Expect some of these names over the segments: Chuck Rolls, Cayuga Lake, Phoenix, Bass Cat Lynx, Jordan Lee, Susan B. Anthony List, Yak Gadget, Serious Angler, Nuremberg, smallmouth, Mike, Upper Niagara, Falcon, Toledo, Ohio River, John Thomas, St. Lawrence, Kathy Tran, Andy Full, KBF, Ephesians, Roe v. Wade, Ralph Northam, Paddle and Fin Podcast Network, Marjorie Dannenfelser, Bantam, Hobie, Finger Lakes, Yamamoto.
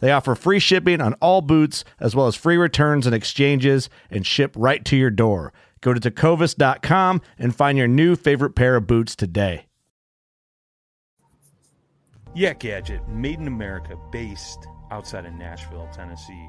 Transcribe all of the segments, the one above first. They offer free shipping on all boots, as well as free returns and exchanges, and ship right to your door. Go to Tecovas.com and find your new favorite pair of boots today. Yak Gadget, made in America, based outside of Nashville, Tennessee.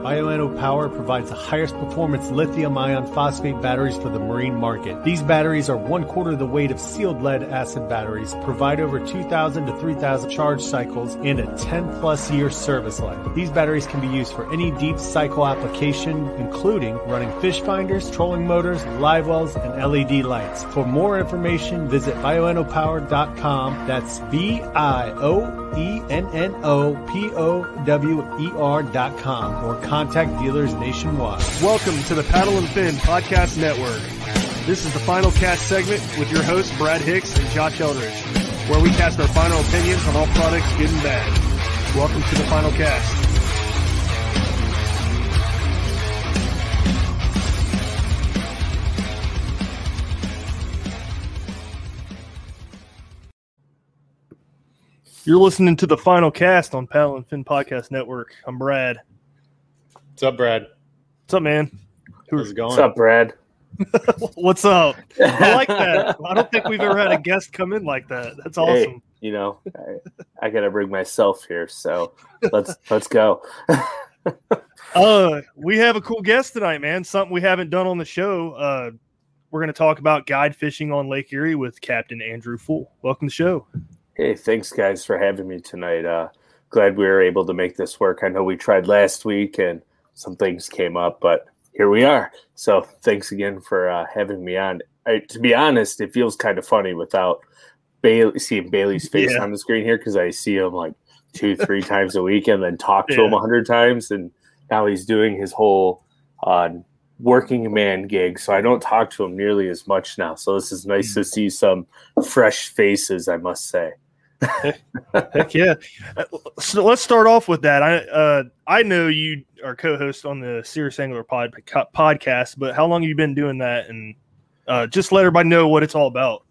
Bioenno Power provides the highest performance lithium-ion phosphate batteries for the marine market. These batteries are 1/4 the weight of sealed lead-acid batteries, provide over 2,000 to 3,000 charge cycles, and a 10-plus year service life. These batteries can be used for any deep cycle application, including running fish finders, trolling motors, live wells, and LED lights. For more information, visit bioennopower.com. That's BIOENNOPOWER.com or contact dealers nationwide. Welcome to the Paddle and Fin Podcast Network. This is the Final Cast segment with your hosts Brad Hicks and Josh Eldridge, where we cast our final opinions on all products good and bad. Welcome to the Final Cast. You're listening to The Final Cast on Paddle and Fin Podcast Network. I'm Brad. What's up, Brad? What's up, man? How's it going? What's up, Brad? What's up? I like that. I don't think we've ever had a guest come in like that. That's awesome. Hey, you know, I got to bring myself here, so let's go. We have a cool guest tonight, man. Something we haven't done on the show. We're going to talk about guide fishing on Lake Erie with Captain Andrew Full. Welcome to the show. Hey, thanks, guys, for having me tonight. Glad we were able to make this work. I know we tried last week and some things came up, but here we are. So thanks again for having me on. To be honest, it feels kind of funny without seeing Bailey's face on the screen here, because I see him like 2-3 times a week and then talk to him 100 times. And now he's doing his whole working man gig, so I don't talk to him nearly as much now. So this is nice to see some fresh faces, I must say. Heck yeah. So let's start off with that. I know you are co-host on the Serious Angler podcast, but how long have you been doing that? And just let everybody know what it's all about.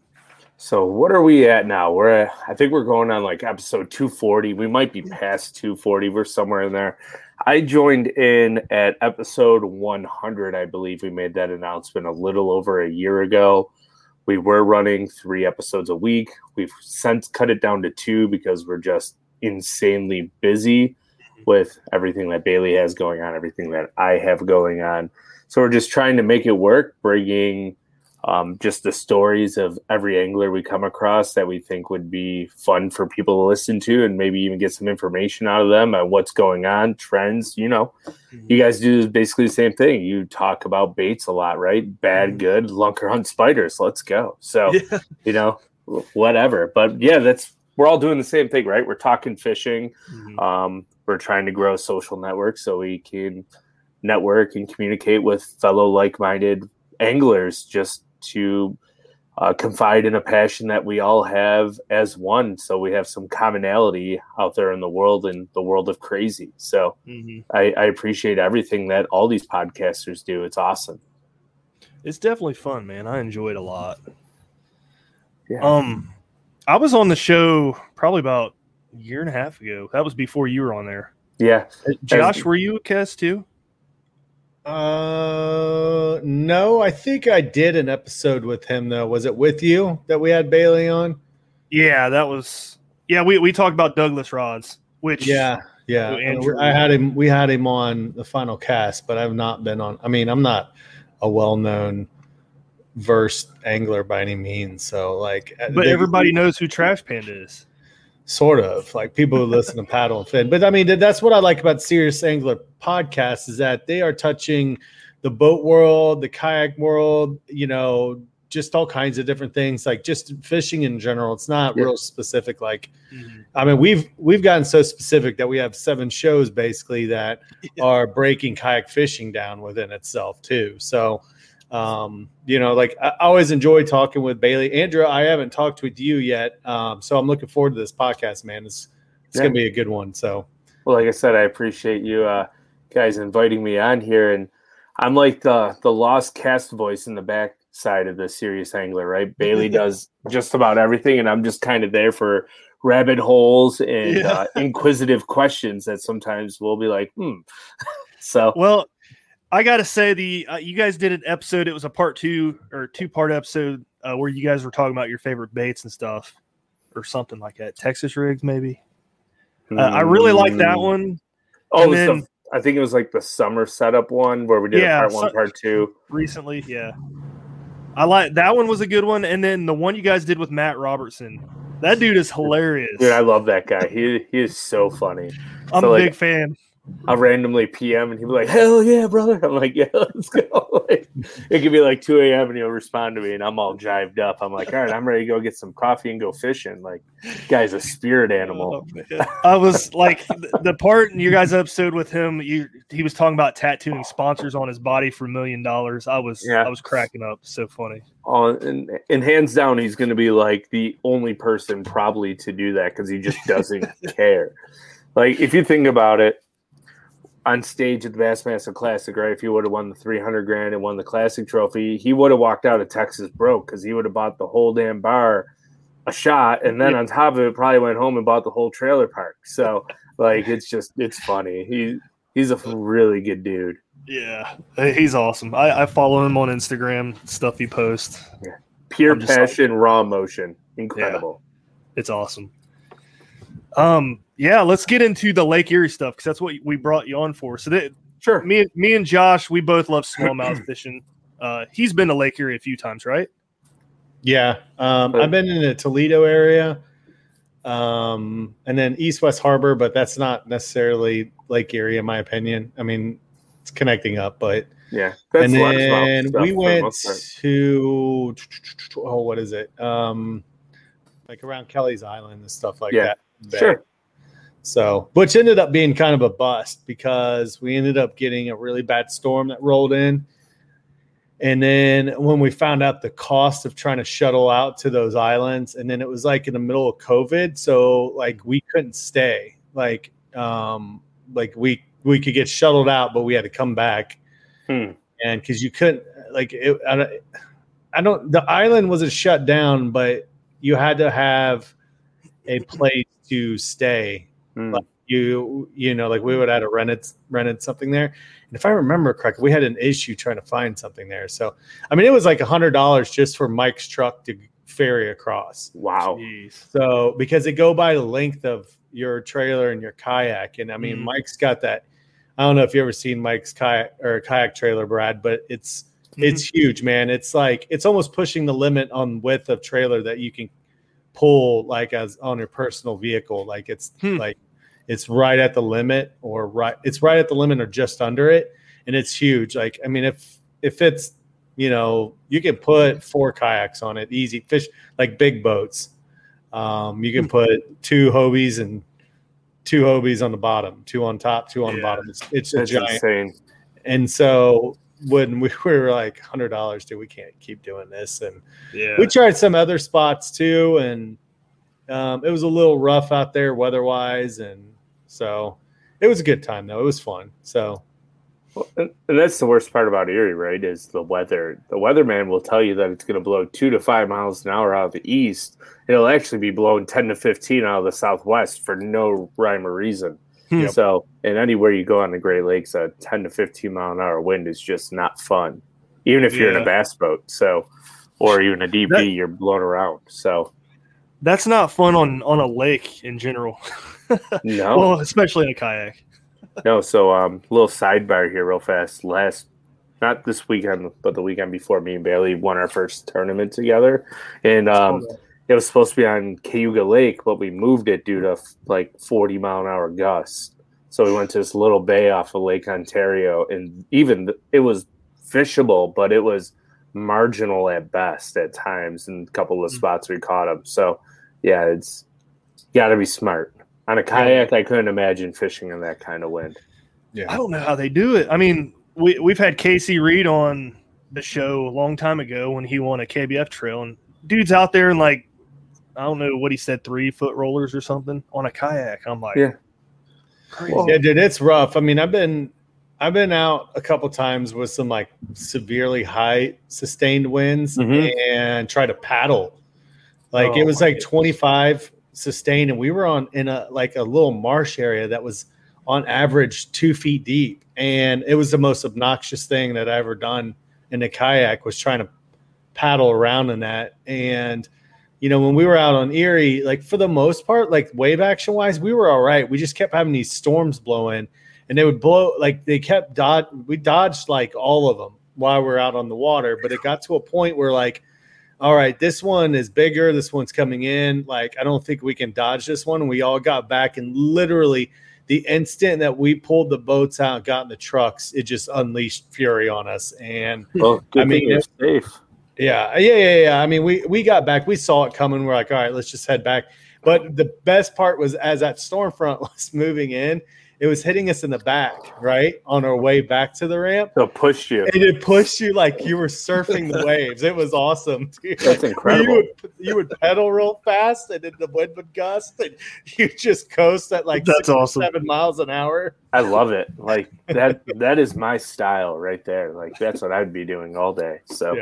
So what are we at now? I think we're going on like episode 240. We might be past 240. We're somewhere in there. I joined in at episode 100. I believe we made that announcement a little over a year ago. We were running 3 episodes a week. We've since cut it down to 2 because we're just insanely busy with everything that Bailey has going on, everything that I have going on. So we're just trying to make it work, bringing Just the stories of every angler we come across that we think would be fun for people to listen to, and maybe even get some information out of them on what's going on, trends. You know, you guys do basically the same thing. You talk about baits a lot, right? Bad, good, lunker hunt spiders. Let's go. So, you know, whatever. But yeah, we're all doing the same thing, right? We're talking fishing. We're trying to grow social networks so we can network and communicate with fellow like-minded anglers, just to confide in a passion that we all have as one, so we have some commonality out there in the world, and the world of crazy. So I appreciate everything that all these podcasters do. It's awesome. It's definitely fun, man. I enjoy it a lot. Yeah. I was on the show probably about a year and a half ago. That was before you were on there. Yeah. Josh, were you a cast too? No, I think I did an episode with him though. Was it with you that we had Bailey on? Yeah, that was. Yeah, we talked about Douglas rods, which yeah. Andrew, we had him on the Final Cast, but I've not been on. I mean, I'm not a well-known versed angler by any means. So like, but everybody knows who Trash Panda is. Sort of like people who listen to Paddle and Fin. But I mean, that's what I like about Serious Angler podcast, is that they are touching the boat world, the kayak world, you know, just all kinds of different things, like just fishing in general. It's not real specific. Like, I mean, we've gotten so specific that we have 7 shows basically that are breaking kayak fishing down within itself too. So, you know, like I always enjoy talking with Bailey. Andrew, I haven't talked with you yet. So I'm looking forward to this podcast, man. It's going to be a good one. So, well, like I said, I appreciate you guys inviting me on here, and I'm like the lost cast voice in the back side of the Serious Angler, right? Bailey does just about everything, and I'm just kind of there for rabbit holes and inquisitive questions that sometimes we'll be like, So, well, I got to say, you guys did an episode. It was a part 2 or 2-part episode where you guys were talking about your favorite baits and stuff or something like that. Texas rigs, maybe. I really like that one. Oh, then, I think it was like the summer setup one where we did a part 1, part 2. Recently, yeah. I like that one, was a good one. And then the one you guys did with Matt Robertson. That dude is hilarious. Dude, I love that guy. He is so funny. I'm a big fan. I'll randomly PM and he'll be like, hell yeah, brother. I'm like, yeah, let's go. Like, it could be like 2 a.m. and he'll respond to me, and I'm all jived up. I'm like, all right, I'm ready to go get some coffee and go fishing. Like, guy's a spirit animal. I was like, the part in your guys' episode with him, he was talking about tattooing sponsors on his body for $1 million. I was cracking up. So funny. Oh, and hands down, he's going to be like the only person probably to do that because he just doesn't care. Like, if you think about it, on stage at the Bassmaster Classic, right? If he would have won the $300,000 and won the classic trophy, he would have walked out of Texas broke because he would have bought the whole damn bar a shot, and then on top of it, probably went home and bought the whole trailer park. So, like, it's funny. He's a really good dude. Yeah, he's awesome. I follow him on Instagram. Stuff he posts. Yeah. Pure passion, like, raw emotion. Incredible. Yeah. It's awesome. Yeah, let's get into the Lake Erie stuff because that's what we brought you on for. So sure, me and Josh, we both love smallmouth fishing. He's been to Lake Erie a few times, right? Yeah, I've been in the Toledo area, and then East West Harbor, but that's not necessarily Lake Erie, in my opinion. I mean, it's connecting up, but yeah. And then we went to what is it? Like around Kelly's Island and stuff like that. There. Sure. So, which ended up being kind of a bust because we ended up getting a really bad storm that rolled in. And then when we found out the cost of trying to shuttle out to those islands, and then it was like in the middle of COVID. So like we couldn't stay, like we could get shuttled out, but we had to come back. And cause you couldn't, like, the island wasn't shut down, but you had to have a place to stay. Like you know, like we would have rented something there, and if I remember correctly, we had an issue trying to find something there. So I mean, it was like $100 just for Mike's truck to ferry across. Wow. Jeez. So because they go by the length of your trailer and your kayak, and I mean, Mike's got that. I don't know if you ever seen Mike's kayak trailer, Brad, but it's It's huge, man. It's like, it's almost pushing the limit on width of trailer that you can pull, like, as on your personal vehicle. Like, it's like, it's right at the limit, or it's right at the limit or just under it. And it's huge. Like, I mean, if it's, you know, you can put 4 kayaks on it, easy, fish, like big boats. You can put 2 Hobies on the bottom, 2 on top, 2 on the bottom. It's a giant. Insane. And so when we were like $100, dude, we can't keep doing this. And we tried some other spots too. And it was a little rough out there weather wise. And so it was a good time though. It was fun. So. Well, and that's the worst part about Erie, right, is the weather. The weatherman will tell you that it's going to blow 2 to 5 miles an hour out of the east. It'll actually be blowing 10 to 15 out of the southwest for no rhyme or reason. Yep. So, and anywhere you go on the Great Lakes, a 10 to 15 mile an hour wind is just not fun, even if you're in a bass boat. So, or even a DP, you're blown around. So that's not fun on a lake in general. No. Well, especially in a kayak. No, so little sidebar here real fast. Not this weekend, but the weekend before, me and Bailey won our first tournament together. And it was supposed to be on Cayuga Lake, but we moved it due to like 40-mile-an-hour gusts. So we went to this little bay off of Lake Ontario, and even it was fishable, but it was marginal at best at times, and a couple of spots we caught them. So, yeah, it's got to be smart. On a kayak, I couldn't imagine fishing in that kind of wind. Yeah, I don't know how they do it. I mean, we've had Casey Reed on the show a long time ago when he won a KBF trail, and dude's out there in, like, I don't know what he said, 3-foot rollers or something on a kayak. I'm like, crazy. Yeah, dude, it's rough. I mean, I've been out a couple times with some like severely high sustained winds and try to paddle. Like it was like 25. Sustained, and we were in a little marsh area that was on average 2 feet deep, and it was the most obnoxious thing that I ever done in a kayak, was trying to paddle around in that. And you know, when we were out on Erie, like for the most part, like wave action wise, we were all right. We just kept having these storms blow in, and they would blow, like they kept we dodged like all of them while we were out on the water. But it got to a point where, like, all right, this one is bigger. This one's coming in. Like, I don't think we can dodge this one. We all got back, and literally the instant that we pulled the boats out and got in the trucks, it just unleashed fury on us. And I mean, it's safe. Yeah. I mean, we got back. We saw it coming. We're like, all right, let's just head back. But the best part was, as that storm front was moving in, it was hitting us in the back, right, on our way back to the ramp. So pushed you. And it pushed you like you were surfing the waves. It was awesome, dude. That's incredible. You would pedal real fast, and then the wind would gust, and you just coast at like 7 miles an hour. I love it. Like that is my style right there. Like that's what I'd be doing all day. So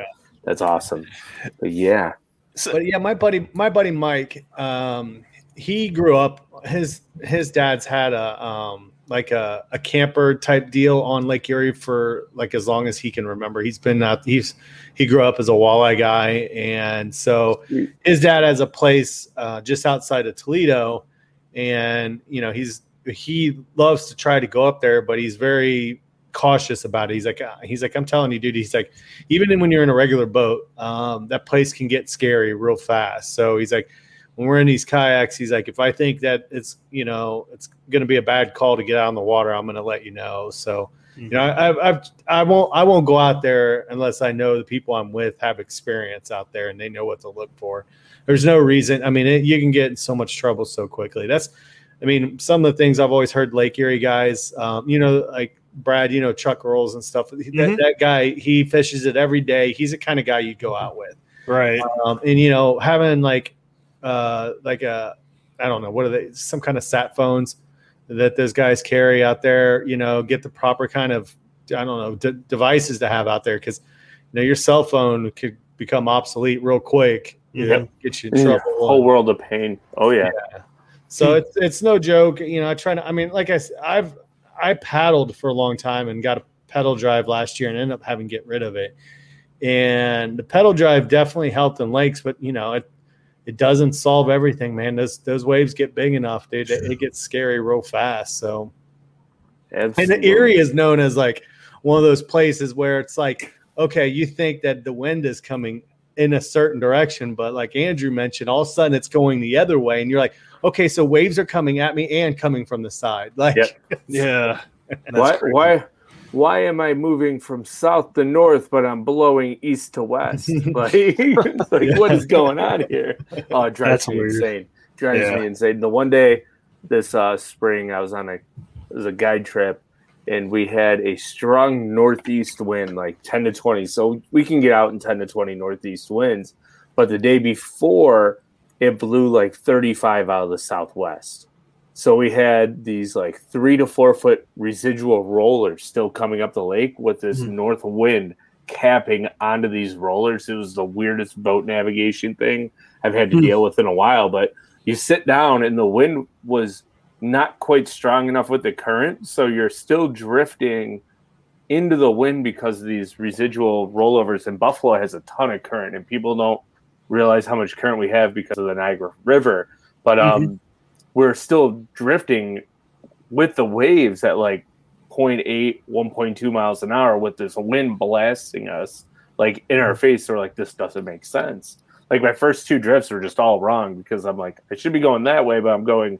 that's awesome. But yeah. But yeah, my buddy Mike, he grew up, his dad's had a camper type deal on Lake Erie for like as long as he can remember. He grew up as a walleye guy, and so his dad has a place just outside of Toledo, and you know, he loves to try to go up there, but he's very cautious about it. He's like, I'm telling you, dude, he's like, even when you're in a regular boat, that place can get scary real fast. So he's like, when we're in these kayaks, he's like, if I think that it's, you know, it's going to be a bad call to get out on the water, I'm going to let you know. So, you know, I won't go out there unless I know the people I'm with have experience out there and they know what to look for. There's no reason. I mean, you can get in so much trouble so quickly. Some of the things I've always heard Lake Erie guys, you know, like Brad, you know, Chuck Rolls and stuff. That guy, he fishes it every day. He's the kind of guy you'd go out with. Right. And, you know, having I don't know, what are they, some kind of sat phones that those guys carry out there, you know, get the proper kind of, I don't know, devices to have out there. 'Cause you know, your cell phone could become obsolete real quick, you know, get you in trouble. Yeah. Whole world of pain. Oh yeah. So it's no joke. You know, I paddled for a long time and got a pedal drive last year and ended up having to get rid of it. And the pedal drive definitely helped in lakes, but you know, it doesn't solve everything, man. Those waves get big enough, dude. Sure. It gets scary real fast. So, absolutely. And Erie is known as like one of those places where it's like okay, you think that the wind is coming in a certain direction, but like Andrew mentioned, all of a sudden it's going the other way, and you're like, okay, so waves are coming at me and coming from the side. Like, yep. Yeah. Why am I moving from south to north, but I'm blowing east to west? What is going on here? Oh, it drives That's me weird. Insane. Drives yeah. me insane. The one day this spring, I was on a guide trip, and we had a strong northeast wind, like 10 to 20. So we can get out in 10 to 20 northeast winds. But the day before, it blew like 35 out of the southwest. So we had these like 3 to 4 foot residual rollers still coming up the lake with this north wind capping onto these rollers. It was the weirdest boat navigation thing I've had to deal with in a while. But you sit down and the wind was not quite strong enough with the current. So you're still drifting into the wind because of these residual rollovers. And Buffalo has a ton of current, and people don't realize how much current we have because of the Niagara River. But, we're still drifting with the waves at like 0.8, 1.2 miles an hour with this wind blasting us like in our face. We're like, this doesn't make sense. Like my first two drifts were just all wrong because I'm like, I should be going that way, but I'm going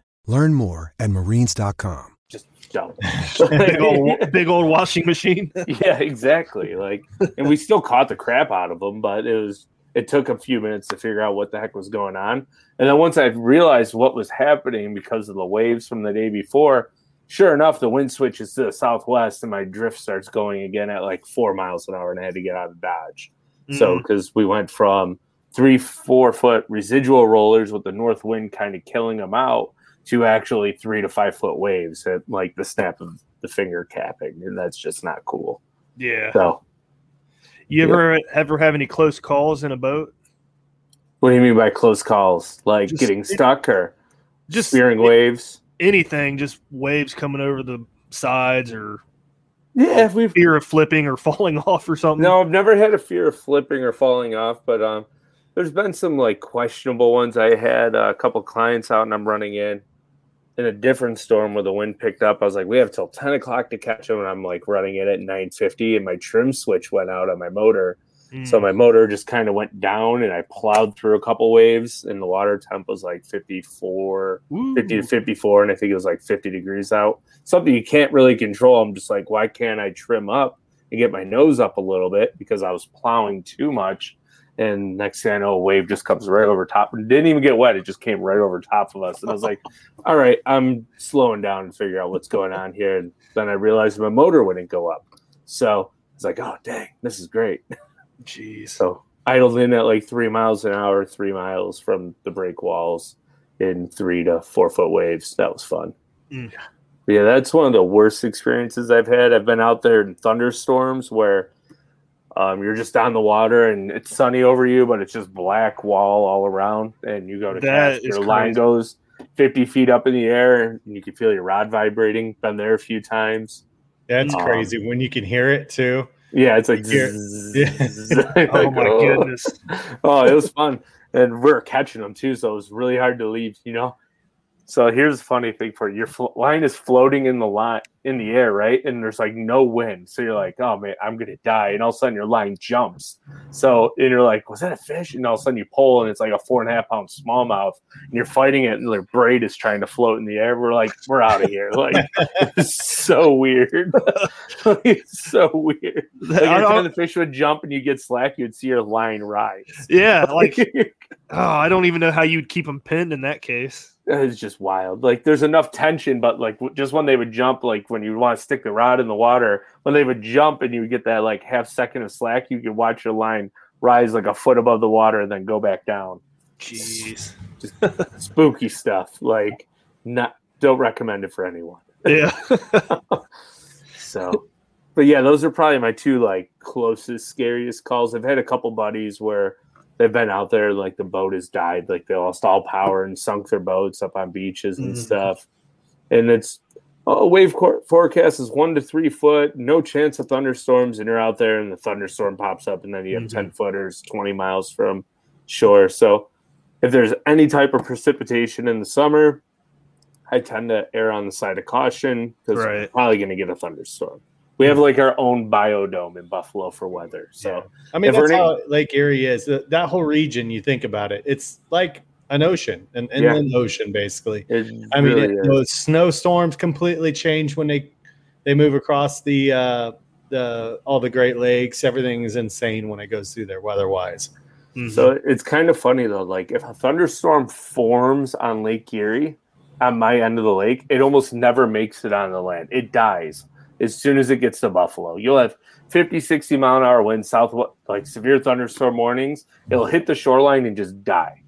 Learn more at marines.com. Just don't. big old washing machine. Yeah, exactly. Like, and we still caught the crap out of them, but it took a few minutes to figure out what the heck was going on. And then once I realized what was happening because of the waves from the day before, sure enough, the wind switches to the southwest and my drift starts going again at like 4 miles an hour, and I had to get out of Dodge. Mm-hmm. So, because we went from 3-4 foot residual rollers with the north wind kind of killing them out to actually 3 to 5 foot waves at like the snap of the finger capping. And that's just not cool. Yeah. So, you ever have any close calls in a boat? What do you mean by close calls? Like just getting stuck or just spearing waves? Anything, just waves coming over the sides or fear of flipping or falling off or something? No, I've never had a fear of flipping or falling off, but there's been some like questionable ones. I had a couple clients out and I'm running in a different storm where the wind picked up. I was like, we have till 10 o'clock to catch them. And I'm like running it at 9:50 and my trim switch went out on my motor. So my motor just kind of went down and I plowed through a couple waves and the water temp was like 50 to 54. And I think it was like 50 degrees out. Something you can't really control. I'm just like, why can't I trim up and get my nose up a little bit? Because I was plowing too much. And next thing I know, a wave just comes right over top. It didn't even get wet. It just came right over top of us. And I was like, all right, I'm slowing down and figure out what's going on here. And then I realized my motor wouldn't go up. So I was like, oh, dang, this is great. Jeez. So idled in at like 3 miles an hour, 3 miles from the break walls in 3 to 4 foot waves. That was fun. Mm. Yeah, that's one of the worst experiences I've had. I've been out there in thunderstorms where you're just on the water and it's sunny over you, but it's just black wall all around. And you go to cast, your line goes 50 feet up in the air, and you can feel your rod vibrating. Been there a few times. That's crazy when you can hear it too. Yeah, it's like, oh my goodness. Oh, it was fun. And we're catching them too, so it was really hard to leave, you know. So here's the funny thing for you. Your line is floating in the air, right? And there's like no wind. So you're like, oh man, I'm going to die. And all of a sudden your line jumps. So, and you're like, was that a fish? And all of a sudden you pull and it's like a 4.5 pound smallmouth and you're fighting it. And their braid is trying to float in the air. We're like, we're out of here. Like, it's so weird. It's so weird. Like every time the fish would jump and you get slack, you'd see your line rise. Yeah. Like, I don't even know how you'd keep them pinned in that case. It's just wild. Like there's enough tension, but like just when they would jump, like when you want to stick the rod in the water, when they would jump and you would get that like half second of slack, you could watch your line rise like a foot above the water and then go back down. Jeez, just spooky stuff. Like, don't recommend it for anyone. Yeah. So But yeah, those are probably my two like closest, scariest calls. I've had a couple buddies where they've been out there, like the boat has died, like they lost all power and sunk their boats up on beaches and stuff. And it's wave forecast is 1 to 3 foot, no chance of thunderstorms, and you're out there and the thunderstorm pops up, and then you have 10 footers 20 miles from shore. So if there's any type of precipitation in the summer, I tend to err on the side of caution because we're probably going to get a thunderstorm. We have like our own biodome in Buffalo for weather. So I mean, that's how Lake Erie is. That whole region, you think about it, it's like an ocean, an inland ocean, basically. Those snowstorms completely change when they move across the all the Great Lakes. Everything is insane when it goes through there weather-wise. So it's kind of funny, though. Like, if a thunderstorm forms on Lake Erie, on my end of the lake, it almost never makes it on the land. It dies as soon as it gets to Buffalo. You'll have 50, 60 mile an hour wind, southwest, like severe thunderstorm warnings. It'll hit the shoreline and just die.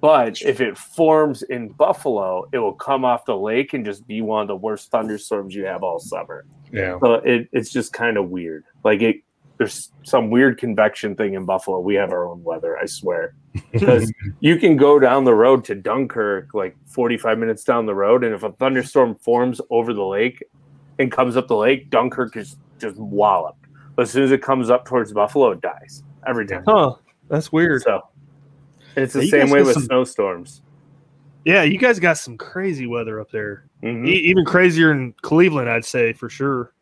But if it forms in Buffalo, it will come off the lake and just be one of the worst thunderstorms you have all summer. Yeah. So it's just kind of weird. Like there's some weird convection thing in Buffalo. We have our own weather, I swear. Because you can go down the road to Dunkirk, like 45 minutes down the road, and if a thunderstorm forms over the lake and comes up the lake, Dunkirk is just walloped. But as soon as it comes up towards Buffalo, it dies every time. Huh? That's weird. So it's the same way with snowstorms. Yeah, you guys got some crazy weather up there. Even crazier in Cleveland, I'd say, for sure.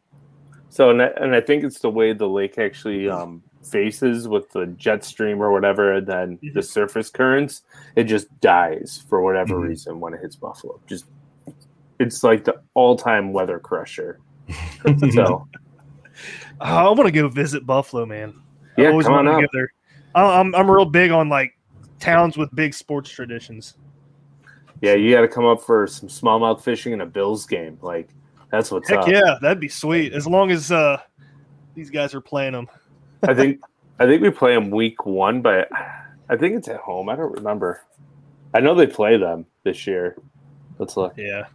So, and I think it's the way the lake actually faces with the jet stream or whatever, and then the surface currents. It just dies for whatever reason when it hits Buffalo. Just it's like the all-time weather crusher. So, I want to go visit Buffalo, man. Yeah, I always want to go there. I'm real big on like towns with big sports traditions. Yeah, you got to come up for some smallmouth fishing and a Bills game. Like that's what's up. Yeah, that'd be sweet. As long as these guys are playing them. I think we play them week one, but I think it's at home. I don't remember. I know they play them this year. Let's look. Yeah.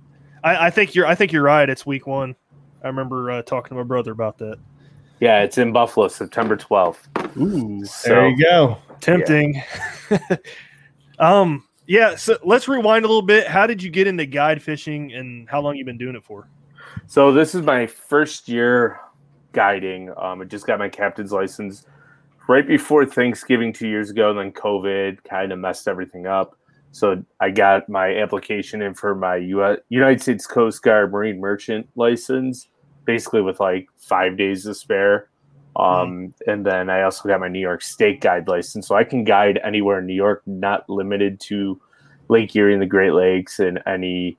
I think you're right. It's week one. I remember talking to my brother about that. Yeah, it's in Buffalo, September 12th. Ooh, so, there you go. Tempting. Yeah. So let's rewind a little bit. How did you get into guide fishing, and how long you been doing it for? So this is my first year guiding. I just got my captain's license right before Thanksgiving 2 years ago, and then COVID kind of messed everything up. So I got my application in for my United States Coast Guard Marine Merchant license, basically with like 5 days to spare. And then I also got my New York State Guide license. So I can guide anywhere in New York, not limited to Lake Erie and the Great Lakes and any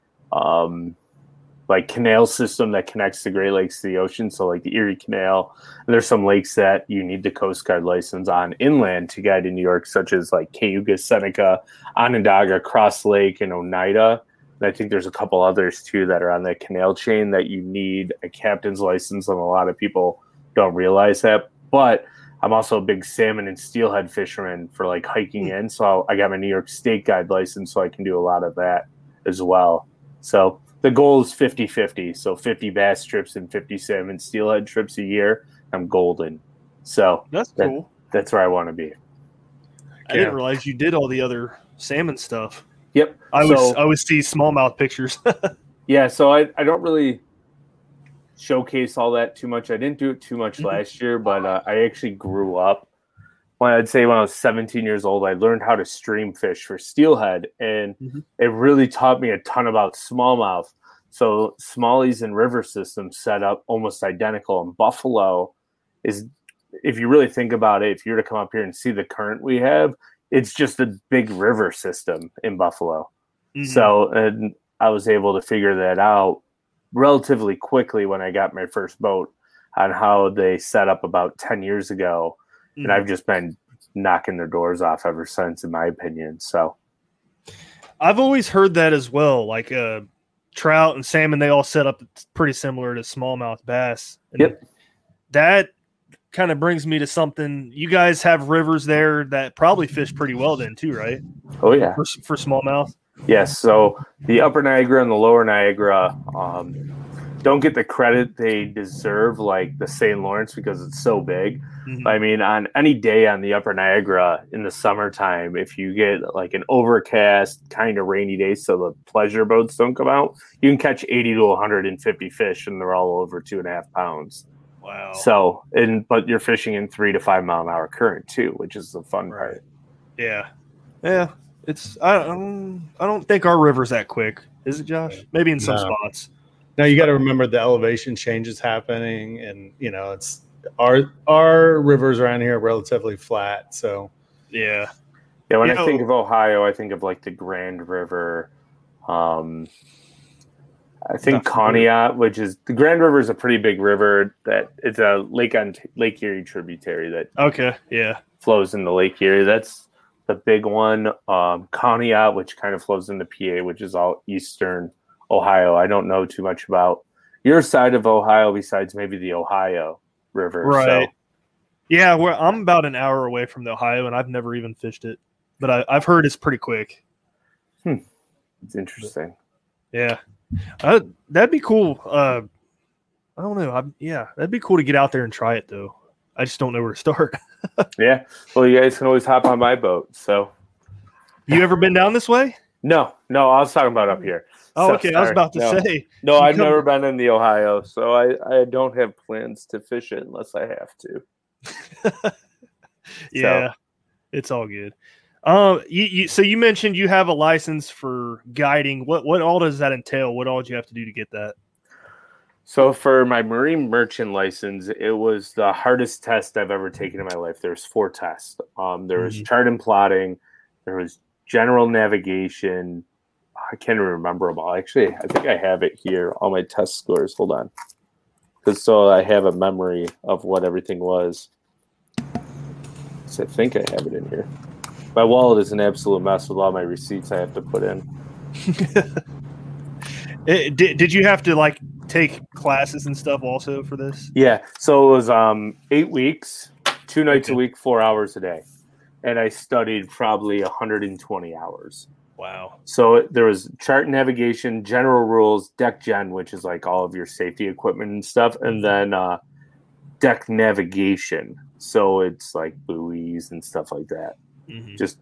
like canal system that connects the Great Lakes to the ocean. So like the Erie Canal. And there's some lakes that you need the Coast Guard license on inland to guide in New York, such as like Cayuga, Seneca, Onondaga, Cross Lake, and Oneida. And I think there's a couple others too that are on that canal chain that you need a captain's license, and a lot of people don't realize that. But I'm also a big salmon and steelhead fisherman for like hiking in. So I got my New York State Guide license, so I can do a lot of that as well. So the goal is 50-50, so 50 bass trips and 50 salmon steelhead trips a year. I'm golden. So that's cool. That's where I want to be. I didn't realize you did all the other salmon stuff. Yep. I always see smallmouth pictures. Yeah, so I don't really showcase all that too much. I didn't do it too much last year, but I actually grew up. When I was 17 years old, I learned how to stream fish for steelhead, and it really taught me a ton about smallmouth. So smallies and river systems set up almost identical. And Buffalo is, if you really think about it, if you were to come up here and see the current we have, it's just a big river system in Buffalo. So and I was able to figure that out relatively quickly when I got my first boat on how they set up about 10 years ago. And I've just been knocking their doors off ever since, in my opinion. So I've always heard that as well. Like trout and salmon, they all set up pretty similar to smallmouth bass. And that kind of brings me to something. You guys have rivers there that probably fish pretty well then too, right? Oh, yeah. For smallmouth? Yes. So the Upper Niagara and the Lower Niagara don't get the credit they deserve, like the St. Lawrence, because it's so big. Mm-hmm. I mean, on any day on the Upper Niagara in the summertime, if you get like an overcast, kind of rainy day so the pleasure boats don't come out, you can catch 80 to 150 fish, and they're all over 2.5 pounds. Wow. So, but you're fishing in 3 to 5 mile an hour current too, which is the fun part. Yeah. Yeah. It's, I don't think our river's that quick. Is it, Josh? Maybe in some spots. Now you got to remember the elevation change is happening, and you know, it's our rivers around here are relatively flat. So yeah. When I think of Ohio, I think of like the Grand River. I think Conneaut, which is the Grand River, is a pretty big river that it's a Lake Erie tributary that flows into Lake Erie. That's the big one. Conneaut, which kind of flows into PA, which is all eastern Ohio. I don't know too much about your side of Ohio besides maybe the Ohio River. Right. So. Yeah, I'm about an hour away from the Ohio, and I've never even fished it. But I've heard it's pretty quick. It's interesting. Yeah. That'd be cool. I don't know. That'd be cool to get out there and try it, though. I just don't know where to start. Yeah. Well, you guys can always hop on my boat. So, you ever been down this way? No. I was talking about up here. Oh, so, okay. Sorry. I was about to say. No, I've never been in the Ohio, so I don't have plans to fish it unless I have to. Yeah, so. It's all good. So you mentioned you have a license for guiding. What all does that entail? What all do you have to do to get that? So for my marine merchant license, it was the hardest test I've ever taken in my life. There's 4 tests. There was chart and plotting. There was general navigation. I can't remember them all. Actually, I think I have it here. All my test scores. Hold on. Because so I have a memory of what everything was. So I think I have it in here. My wallet is an absolute mess with all my receipts I have to put in. Did you have to like take classes and stuff also for this? Yeah. So it was 8 weeks, 2 nights a week, 4 hours a day. And I studied probably 120 hours. Wow. So there was chart and navigation, general rules, deck gen, which is like all of your safety equipment and stuff, and then deck navigation. So it's like buoys and stuff like that. Mm-hmm. Just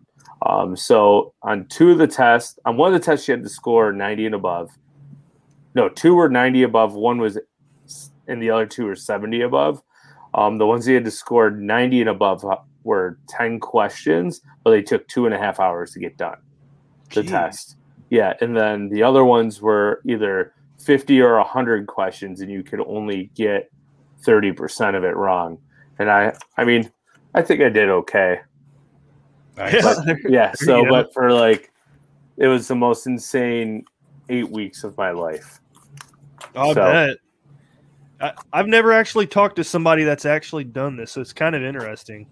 so on 2 of the tests, on one of the tests you had to score 90 and above. No, 2 were 90 above, 1 was, and the other 2 were 70 above. The ones you had to score 90 and above were 10 questions, but they took 2.5 hours to get done. The test. Yeah. And then the other ones were either 50 or 100 questions, and you could only get 30% of it wrong. And I mean, I think I did okay. Nice. But for like, it was the most insane 8 weeks of my life. I'll bet. I've never actually talked to somebody that's actually done this, so it's kind of interesting.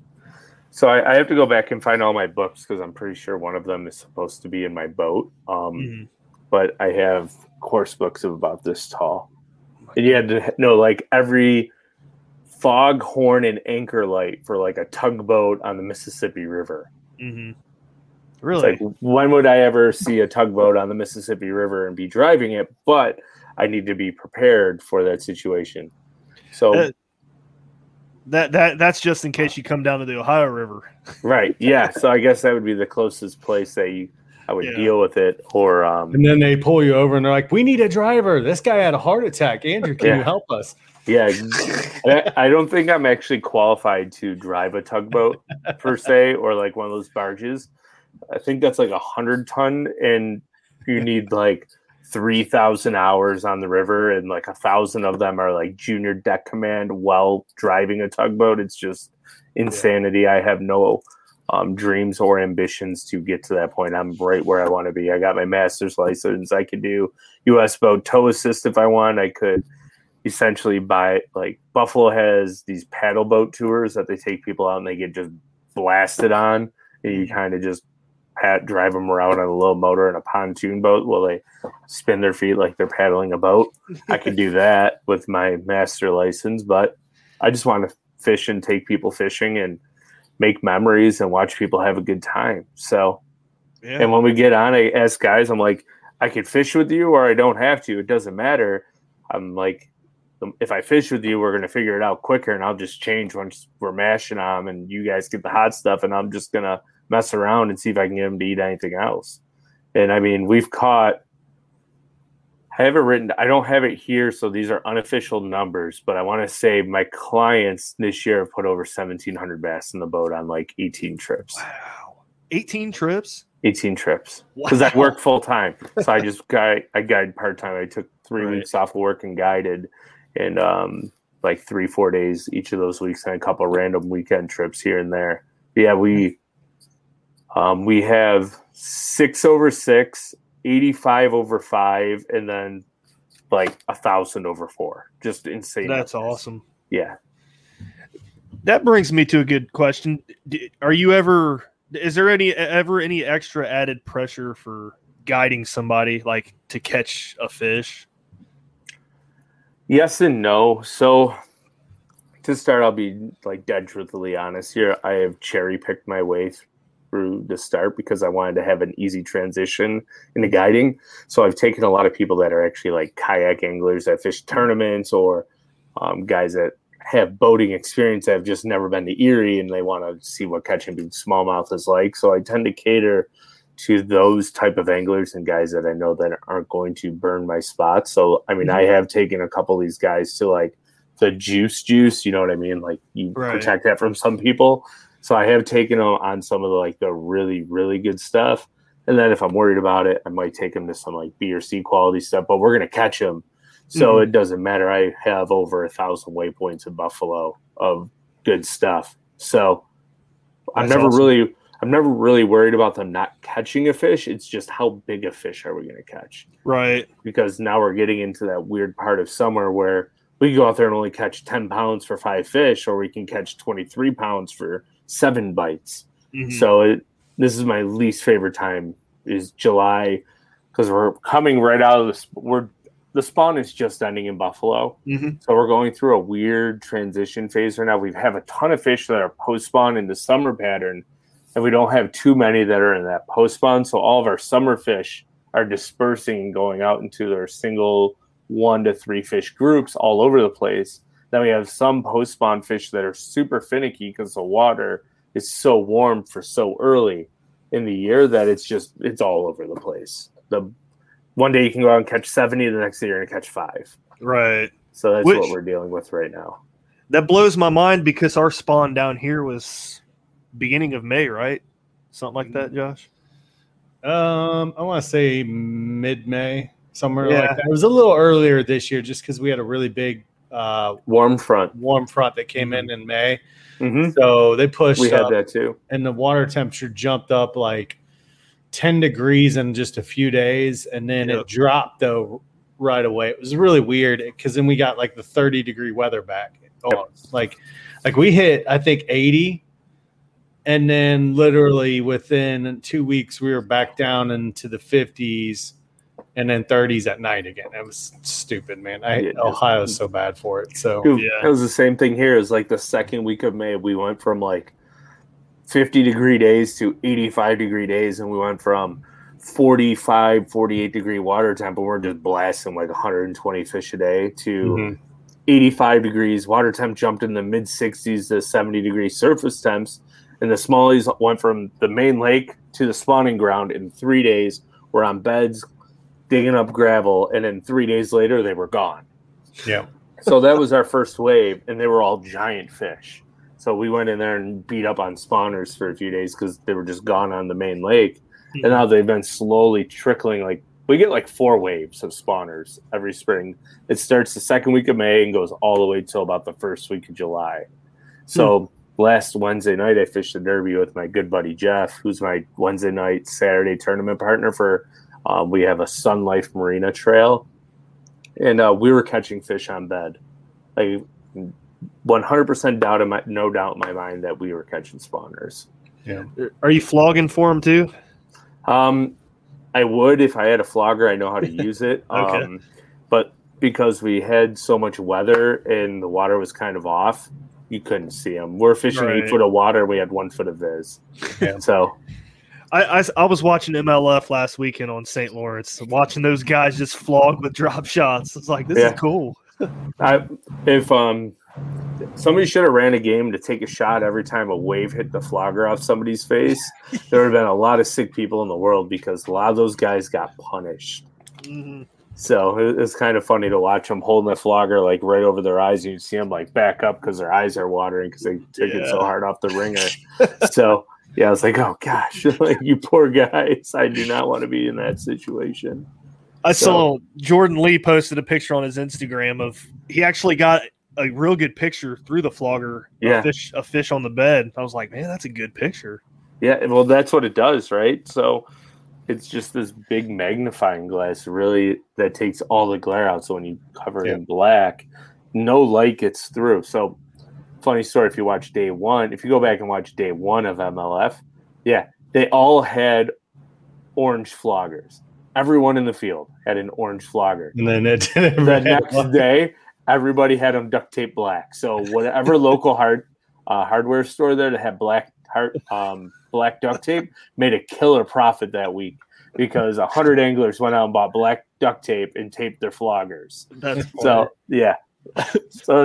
So I have to go back and find all my books because I'm pretty sure one of them is supposed to be in my boat. But I have course books of about this tall. And you had to know like every fog horn and anchor light for like a tugboat on the Mississippi River. Mm-hmm. Really? It's like, when would I ever see a tugboat on the Mississippi River and be driving it? But I need to be prepared for that situation. So... That's just in case you come down to the Ohio River. Right. Yeah. So I guess that would be the closest place that I would deal with it. Or and then they pull you over and they're like, "We need a driver. This guy had a heart attack. Andrew, can you help us?" Yeah. I don't think I'm actually qualified to drive a tugboat per se, or like one of those barges. I think that's like 100 ton, and you need like 3,000 hours on the river, and like 1,000 of them are like junior deck command while driving a tugboat. It's just insanity. I have no dreams or ambitions to get to that point. I'm right where I want to be. I got my master's license. I could do U.S. boat tow assist if I want. I could essentially buy, like, Buffalo has these paddle boat tours that they take people out and they get just blasted on, and you kind of just drive them around on a little motor in a pontoon boat while they spin their feet like they're paddling a boat. I could do that with my master license, but I just want to fish and take people fishing and make memories and watch people have a good time. So, and when we get on, I ask guys, I'm like, I could fish with you or I don't have to. It doesn't matter. I'm like, if I fish with you, we're going to figure it out quicker, and I'll just change once we're mashing on them and you guys get the hot stuff, and I'm just going to mess around and see if I can get them to eat anything else. And, I mean, we've caught – I have it written – I don't have it here, so these are unofficial numbers, but I want to say my clients this year have put over 1,700 bass in the boat on, like, 18 trips. Wow. 18 trips? 18 trips. Because I work full-time. So I just I guide part-time. I took 3 weeks off of work and guided. And like 3-4 days each of those weeks, and a couple of random weekend trips here and there. But yeah, we have 6 over 6, 85 over 5, and then like 1,000 over 4. Just insane. That's awesome. Yeah. That brings me to a good question. Are you ever? Is there any extra added pressure for guiding somebody like to catch a fish? Yes and no. So to start, I'll be like dead truthfully honest here. I have cherry picked my way through the start because I wanted to have an easy transition into guiding. So I've taken a lot of people that are actually like kayak anglers that fish tournaments, or guys that have boating experience that have just never been to Erie and they want to see what catching big smallmouth is like. So I tend to cater to those type of anglers and guys that I know that aren't going to burn my spots. So, I mean, I have taken a couple of these guys to like the juice, you know what I mean? Like you protect that from some people. So I have taken them on some of the, like the really, really good stuff. And then if I'm worried about it, I might take them to some like B or C quality stuff, but we're going to catch them. So it doesn't matter. I have over 1,000 waypoints in Buffalo of good stuff. So I'm never really worried about them not catching a fish. It's just how big a fish are we going to catch? Right. Because now we're getting into that weird part of summer where we can go out there and only catch 10 pounds for 5 fish, or we can catch 23 pounds for 7 bites. Mm-hmm. So this is my least favorite time is July, because we're coming right out of the spawn is just ending in Buffalo. Mm-hmm. So we're going through a weird transition phase right now. We have a ton of fish that are post-spawn in the summer pattern, and we don't have too many that are in that post-spawn, so all of our summer fish are dispersing and going out into their single 1 to 3 fish groups all over the place. Then we have some post-spawn fish that are super finicky because the water is so warm for so early in the year that it's all over the place. The one day you can go out and catch 70, the next day you're going to catch 5. Right. So that's what we're dealing with right now. That blows my mind because our spawn down here was beginning of May, right? Something like that, Josh? I want to say mid-May, somewhere like that. It was a little earlier this year just because we had a really big warm front that came in May. Mm-hmm. So they pushed we up, had that too. And the water temperature jumped up like 10 degrees in just a few days, and then it dropped though right away. It was really weird because then we got like the 30-degree weather back. Like we hit, I think, 80. And then literally within 2 weeks, we were back down into the 50s and then 30s at night again. That was stupid, man. Ohio's so bad for it. So it was the same thing here. It was like the second week of May, we went from like 50-degree days to 85-degree days. And we went from 45, 48-degree water temp, and we're just blasting like 120 fish a day to 85 degrees. Water temp jumped in the mid-60s to 70-degree surface temps. And the smallies went from the main lake to the spawning ground in 3 days. We're on beds, digging up gravel, and then 3 days later, they were gone. Yeah. So that was our first wave, and they were all giant fish. So we went in there and beat up on spawners for a few days because they were just gone on the main lake. Mm-hmm. And now they've been slowly trickling. Like we get like 4 waves of spawners every spring. It starts the second week of May and goes all the way till about the first week of July. So... last Wednesday night, I fished the Derby with my good buddy Jeff, who's my Wednesday night, Saturday tournament partner for we have a Sun Life Marina trail. And we were catching fish on bed. Like 100% no doubt in my mind that we were catching spawners. Yeah. Are you flogging for them too? I would if I had a flogger. I know how to use it. Okay. But because we had so much weather and the water was kind of off, you couldn't see them. We're fishing 8 foot of water. We had 1 foot of viz. Yeah. So I was watching MLF last weekend on St. Lawrence, watching those guys just flog with drop shots. It's like, this is cool. If somebody should have ran a game to take a shot every time a wave hit the flogger off somebody's face, there would have been a lot of sick people in the world because a lot of those guys got punished. Mm-hmm. So it's kind of funny to watch them holding the flogger like right over their eyes, and you see them like back up because their eyes are watering because they took it so hard off the ringer. So yeah, I was like, oh gosh, like you poor guys. I do not want to be in that situation. I saw Jordan Lee posted a picture on his Instagram of he actually got a real good picture through the flogger. Yeah, a fish on the bed. I was like, man, that's a good picture. Yeah, well, that's what it does, right? So. It's just this big magnifying glass, really, that takes all the glare out. So when you cover it in black, no light gets through. So funny story, if you watch day one, if you go back and watch day one of MLF, they all had orange floggers. Everyone in the field had an orange flogger. And then the next day, everybody had them duct tape black. So whatever local hardware store there that had black duct tape made a killer profit that week because 100 anglers went out and bought black duct tape and taped their floggers. So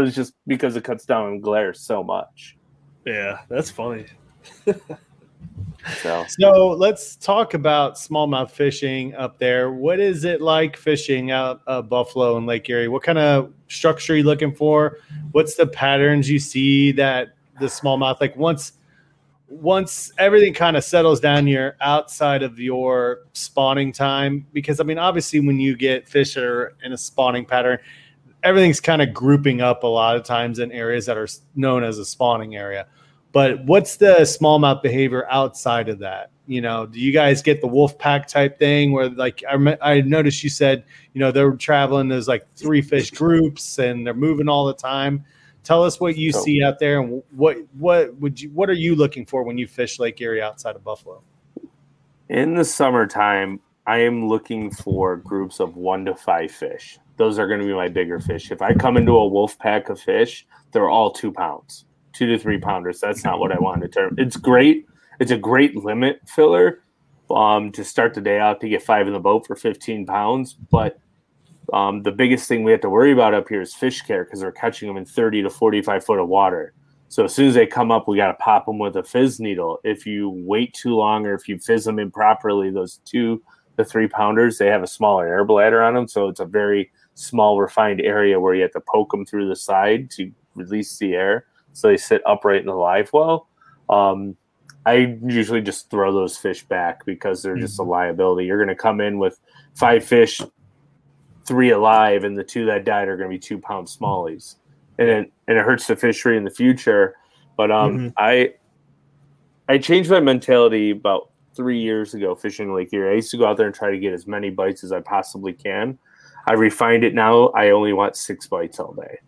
it's just because it cuts down on glare so much. Yeah, that's funny. So let's talk about smallmouth fishing up there. What is it like fishing out of Buffalo and Lake Erie? What kind of structure are you looking for? What's the patterns you see that the smallmouth, like once everything kind of settles down here outside of your spawning time, because I mean, obviously when you get fish that are in a spawning pattern, everything's kind of grouping up a lot of times in areas that are known as a spawning area. But what's the smallmouth behavior outside of that? You know, do you guys get the wolf pack type thing where, like, I noticed you said, you know, they're traveling, there's like three fish groups and they're moving all the time. Tell us what you see out there, and what are you looking for when you fish Lake Erie outside of Buffalo? In the summertime, I am looking for groups of 1 to 5 fish. Those are going to be my bigger fish. If I come into a wolf pack of fish, they're all 2 pounds, 2 to 3 pounders. That's not what I want to term. It's great. It's a great limit filler to start the day out to get 5 in the boat for 15 pounds, but the biggest thing we have to worry about up here is fish care because we're catching them in 30 to 45 foot of water. So as soon as they come up, we got to pop them with a fizz needle. If you wait too long or if you fizz them improperly, those 2 to 3 pounders, they have a smaller air bladder on them. So it's a very small refined area where you have to poke them through the side to release the air. So they sit upright in the live well. I usually just throw those fish back because they're just a liability. You're going to come in with 5 fish, 3 alive, and the 2 that died are going to be 2 pound smallies, and it hurts the fishery in the future. But I changed my mentality about 3 years ago fishing Lake Erie. I used to go out there and try to get as many bites as I possibly can. I refined it now. I only want 6 bites all day.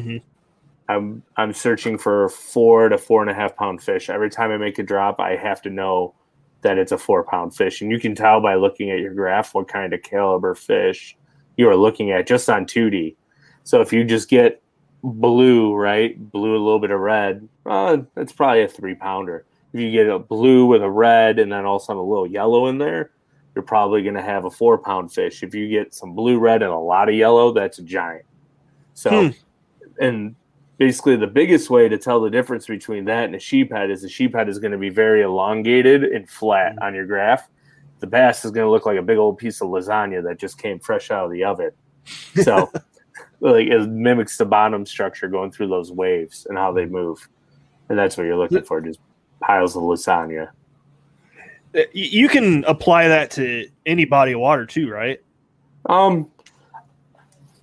Mm-hmm. I'm searching for 4 to 4.5 pound fish. Every time I make a drop, I have to know that it's a 4 pound fish, and you can tell by looking at your graph what kind of caliber fish you are looking at just on 2D. So if you just get blue, right, blue, a little bit of red, that's probably a 3 pounder. If you get a blue with a red and then all of a sudden a little yellow in there, you're probably going to have a 4 pound fish. If you get some blue, red, and a lot of yellow, that's a giant. So, and basically the biggest way to tell the difference between that and a sheephead is the sheephead is going to be very elongated and flat on your graph. The bass is going to look like a big old piece of lasagna that just came fresh out of the oven. So like it mimics the bottom structure going through those waves and how they move. And that's what you're looking for, just piles of lasagna. You can apply that to any body of water too, right?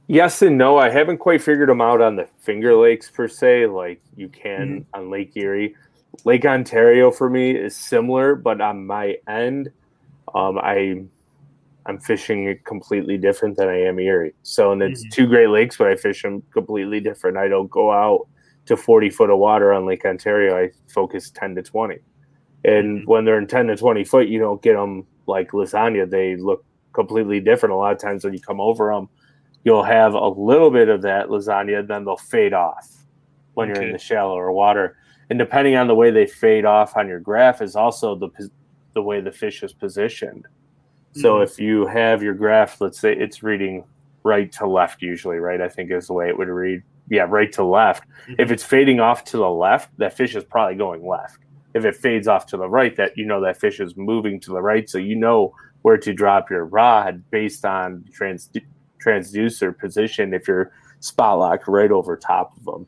Yes and no. I haven't quite figured them out on the Finger Lakes per se, like you can on Lake Erie. Lake Ontario for me is similar, but on my end, I'm fishing it completely different than I am Erie. So, and it's 2 Great Lakes, but I fish them completely different. I don't go out to 40 foot of water on Lake Ontario. I focus 10 to 20. And when they're in 10 to 20 foot, you don't get them like lasagna. They look completely different. A lot of times when you come over them, you'll have a little bit of that lasagna, then they'll fade off when you're in the shallower water. And depending on the way they fade off on your graph is also the the way the fish is positioned. So if you have your graph, let's say it's reading right to left usually, right? I think is the way it would read. Yeah, right to left. If it's fading off to the left, that fish is probably going left. If it fades off to the right, that you know that fish is moving to the right, so you know where to drop your rod based on transducer position if you're spot locked right over top of them.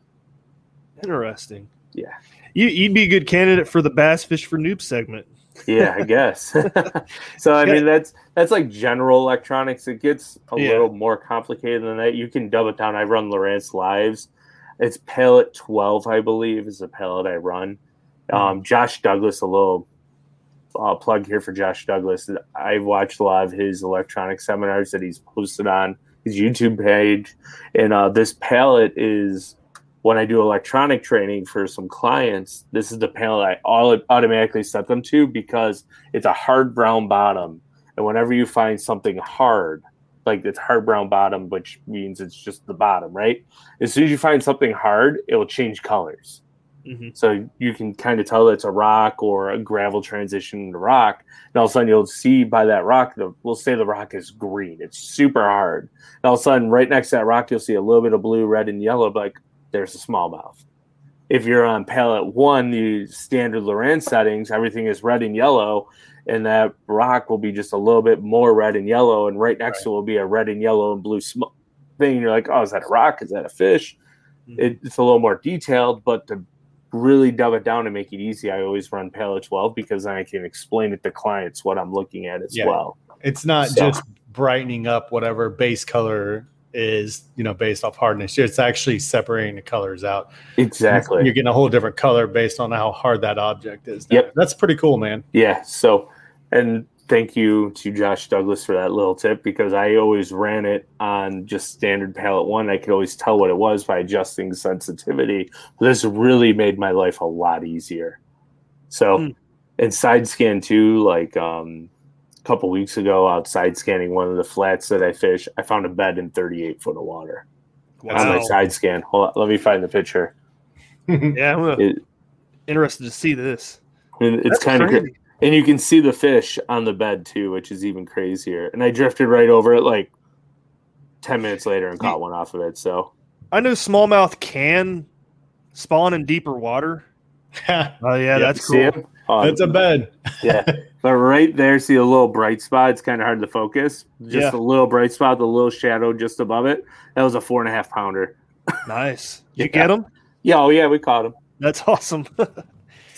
Interesting. Yeah. You'd be a good candidate for the Bass Fish for Noobs segment. Yeah, I guess. So, I mean, that's like general electronics. It gets a little more complicated than that. You can dumb it down. I run Lawrence Lives. It's Pallet 12, I believe, is the pallet I run. Josh Douglas, a little plug here for Josh Douglas. I watched a lot of his electronic seminars that he's posted on his YouTube page. And this pallet is, when I do electronic training for some clients, this is the pallet I automatically set them to because it's a hard brown bottom. And whenever you find something hard, like it's hard brown bottom, which means it's just the bottom, right? As soon as you find something hard, it will change colors. So you can kind of tell that it's a rock or a gravel transition to rock. And all of a sudden you'll see by that rock, we'll say the rock is green. It's super hard. And all of a sudden right next to that rock, you'll see a little bit of blue, red, and yellow. But like there's a smallmouth. If you're on pallet one, the standard Lawrence settings, everything is red and yellow. And that rock will be just a little bit more red and yellow. And right next to it will be a red and yellow and blue thing. And you're like, oh, is that a rock? Is that a fish? It's a little more detailed, but the really dumb it down and make it easy, I always run Pallet 12 because then I can explain it to clients what I'm looking at as well. It's not just brightening up whatever base color is, you know, based off hardness. It's actually separating the colors out. Exactly. You're getting a whole different color based on how hard that object is. Yep. That's pretty cool, man. Yeah. So, and thank you to Josh Douglas for that little tip because I always ran it on just standard pallet one. I could always tell what it was by adjusting sensitivity. This really made my life a lot easier. So, and side scan too, like a couple weeks ago, outside scanning one of the flats that I fish, I found a bed in 38 foot of water. Wow. That's my side scan. Hold on, let me find the picture. Yeah, I'm interested to see this. It's kind of crazy. And you can see the fish on the bed, too, which is even crazier. And I drifted right over it like 10 minutes later and caught one off of it. So I know smallmouth can spawn in deeper water. That's cool. It's a bed. But right there, see a little bright spot. It's kind of hard to focus. Just a little bright spot, the little shadow just above it. That was a 4.5-pounder. Nice. Did you get him? Yeah, oh, yeah, we caught him. That's awesome.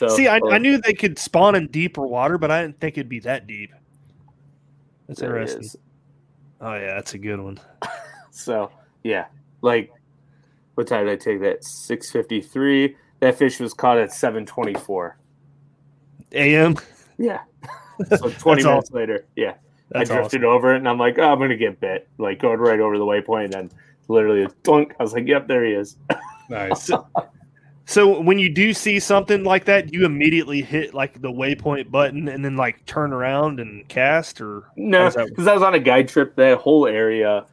See, I knew they could spawn in deeper water, but I didn't think it'd be that deep. That's interesting. Oh, yeah, that's a good one. So, yeah, like, what time did I take that? 6:53. That fish was caught at 7:24 a.m.? Yeah. So 20 minutes later, that's I drifted over it, and I'm like, oh, I'm going to get bit. Like, going right over the waypoint, and then literally, dunk. I was like, yep, there he is. Nice. So when you do see something like that, you immediately hit like the waypoint button and then like turn around and cast, or no? Because I was on a guide trip, that whole area.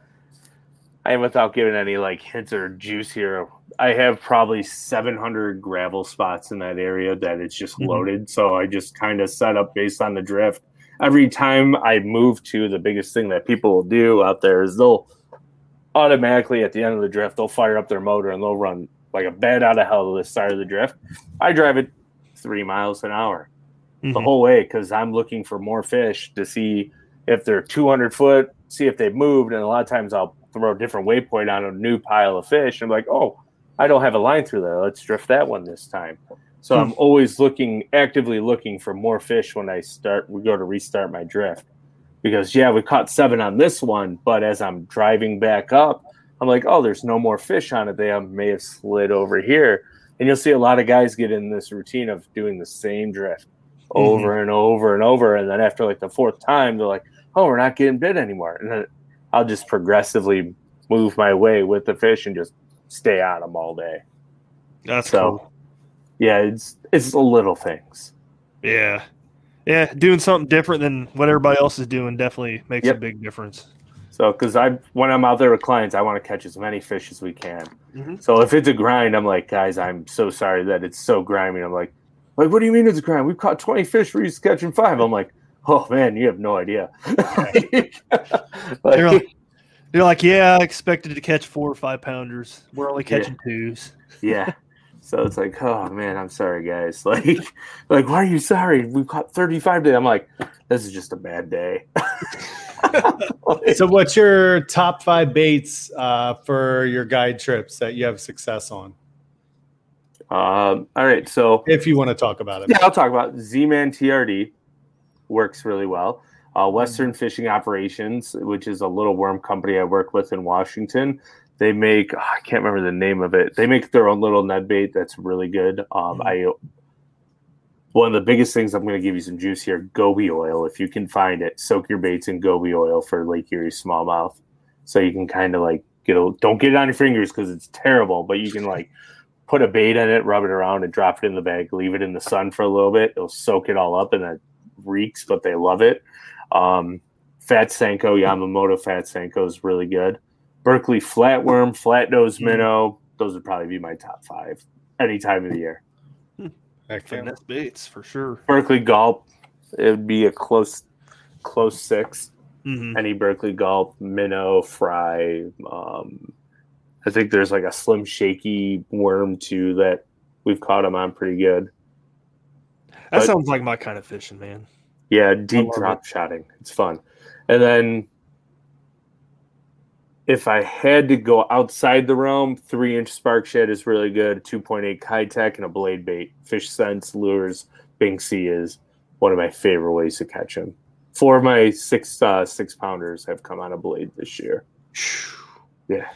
And without giving any like hints or juice here, I have probably 700 gravel spots in that area that it's just loaded. So I just kind of set up based on the drift. Every time I move to, the biggest thing that people will do out there is they'll automatically at the end of the drift they'll fire up their motor and they'll run like a bat out of hell to the side of the drift. I drive it 3 miles an hour the whole way because I'm looking for more fish to see if they're 200 foot, see if they've moved. And a lot of times I'll throw a different waypoint on a new pile of fish. And I'm like, oh, I don't have a line through there. Let's drift that one this time. So I'm always actively looking for more fish when we go to restart my drift. Because, yeah, we caught 7 on this one, but as I'm driving back up, I'm like, oh, there's no more fish on it. They may have slid over here. And you'll see a lot of guys get in this routine of doing the same drift over and over and over. And then after like the fourth time, they're like, oh, we're not getting bit anymore. And then I'll just progressively move my way with the fish and just stay on them all day. That's cool. Yeah, it's the little things. Yeah. Yeah, doing something different than what everybody else is doing definitely makes a big difference. So, because when I'm out there with clients, I want to catch as many fish as we can. So if it's a grind, I'm like, guys, I'm so sorry that it's so grimy. I'm like, Like, what do you mean it's a crime? We've caught 20 fish. We're just catching 5. I'm like, oh man, you have no idea. Like, they're like, yeah, I expected to catch 4 or 5 pounders. We're only catching 2s. Yeah. So it's like, oh man, I'm sorry guys. Like, why are you sorry? We caught 35 today. I'm like, this is just a bad day. So what's your top 5 baits for your guide trips that you have success on? All right. So if you want to talk about it, yeah, I'll talk about Z-Man TRD. Works really well. Western Fishing Operations, which is a little worm company I work with in Washington. They make, I can't remember the name of it. They make their own little Ned bait that's really good. One of the biggest things, I'm going to give you some juice here, goby oil. If you can find it, soak your baits in goby oil for Lake Erie smallmouth. So you can kind of like, don't get it on your fingers because it's terrible, but you can like put a bait in it, rub it around and drop it in the bag, leave it in the sun for a little bit. It'll soak it all up and then reeks, but they love it. Fat Senko, Yamamoto Fat Senko is really good. Berkeley flatworm, flat nose minnow, those would probably be my top 5 any time of the year. Finesse baits for sure. Berkeley gulp, it would be a close 6. Mm-hmm. Any Berkeley gulp, minnow, fry. I think there's like a slim shaky worm too that we've caught them on pretty good. That sounds like my kind of fishing, man. Yeah, deep drop shotting. It's fun. And then if I had to go outside the realm, 3-inch spark shed is really good, 2.8 Kitech, and a blade bait. Fish Sense, Lures, Binksy is one of my favorite ways to catch them. 4 of my 6-pounders have come on a blade this year. Yeah.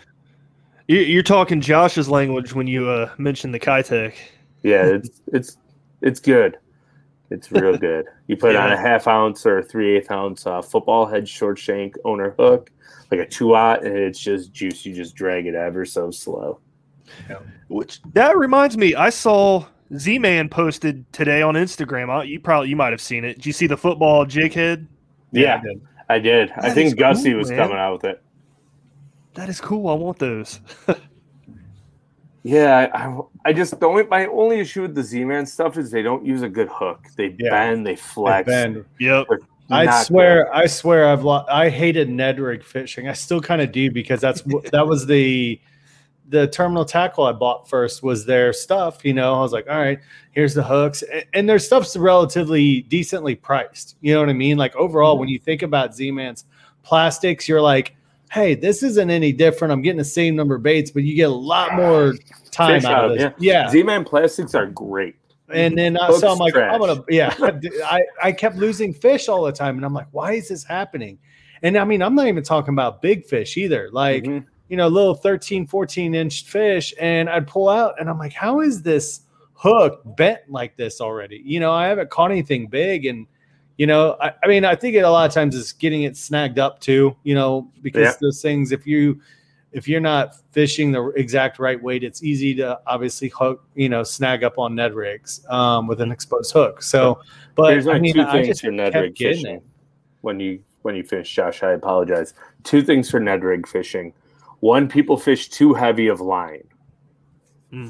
You're talking Josh's language when you mentioned the Kitech. Yeah, it's good. It's real good. You put on a 0.5 ounce or 3/8 ounce football head short shank owner hook, like a 2-aught, and it's just juice. You just drag it ever so slow. Yeah. Which that reminds me, I saw Z-Man posted today on Instagram. You might have seen it. Did you see the football jig head? Yeah, yeah. I did. I think Gussie was coming out with it. That is cool. I want those. Yeah, I just don't. My only issue with the Z-Man stuff is they don't use a good hook. They bend, they flex. They bend. Yep. I swear. I hated Ned rig fishing. I still kind of do because that was the terminal tackle I bought first was their stuff. You know, I was like, all right, here's the hooks, and their stuff's relatively decently priced. You know what I mean? Like overall, when you think about Z-Man's plastics, you're like, hey, this isn't any different. I'm getting the same number of baits, but you get a lot more time out of this. Yeah. Z-Man plastics are great. And then so I'm like, trash. I'm going to, I kept losing fish all the time. And I'm like, why is this happening? And I mean, I'm not even talking about big fish either. Like, little 13, 14-inch fish. And I'd pull out and I'm like, how is this hook bent like this already? You know, I haven't caught anything big. And I think a lot of times it's getting it snagged up too, because those things, if you're not fishing the exact right weight, it's easy to obviously hook, snag up on Ned rigs with an exposed hook. So, but there's two things for Ned rig fishing. When you fish, Josh, I apologize. 2 things for Ned rig fishing. 1, people fish too heavy of line.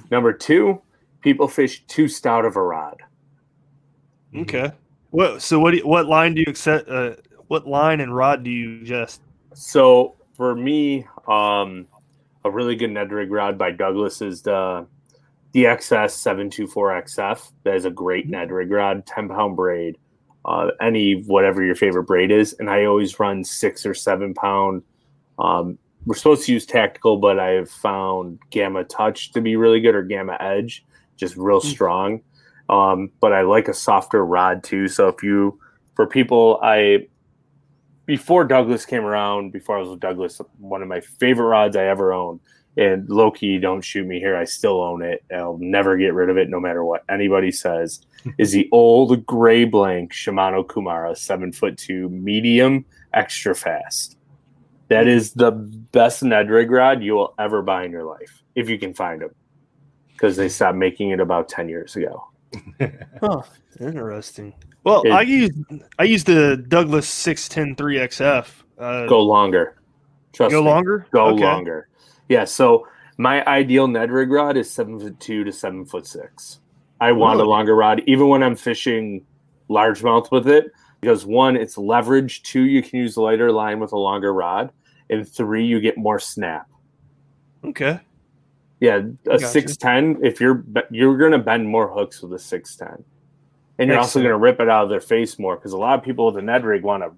Number 2, people fish too stout of a rod. Okay. Whoa, so what line do you accept? What line and rod do you suggest? So for me, a really good Ned rig rod by Douglas is the DXS 724XF. That is a great Ned rig rod, 10-pound braid, whatever your favorite braid is. And I always run 6 or 7 pound. We're supposed to use tactical, but I have found Gamma Touch to be really good or Gamma Edge, just real strong. But I like a softer rod too. So before Douglas came around, before I was with Douglas, one of my favorite rods I ever owned, and low-key, don't shoot me here, I still own it. I'll never get rid of it no matter what anybody says, is the old gray blank Shimano Kumara 7'2" medium extra fast. That is the best Ned rig rod you will ever buy in your life, if you can find them, because they stopped making it about 10 years ago. Huh, interesting. Well, I use the Douglas 6'10" 3XF. Go longer. Trust me. Go longer. Yeah. So my ideal Ned rig rod is 7'2" to 7'6". I want a longer rod, even when I'm fishing largemouth with it, because one, it's leverage. Two, you can use lighter line with a longer rod. And three, you get more snap. Okay. Yeah, a 610, if you're going to bend more hooks with a 610. And you're also going to rip it out of their face more, because a lot of people with a Ned rig want to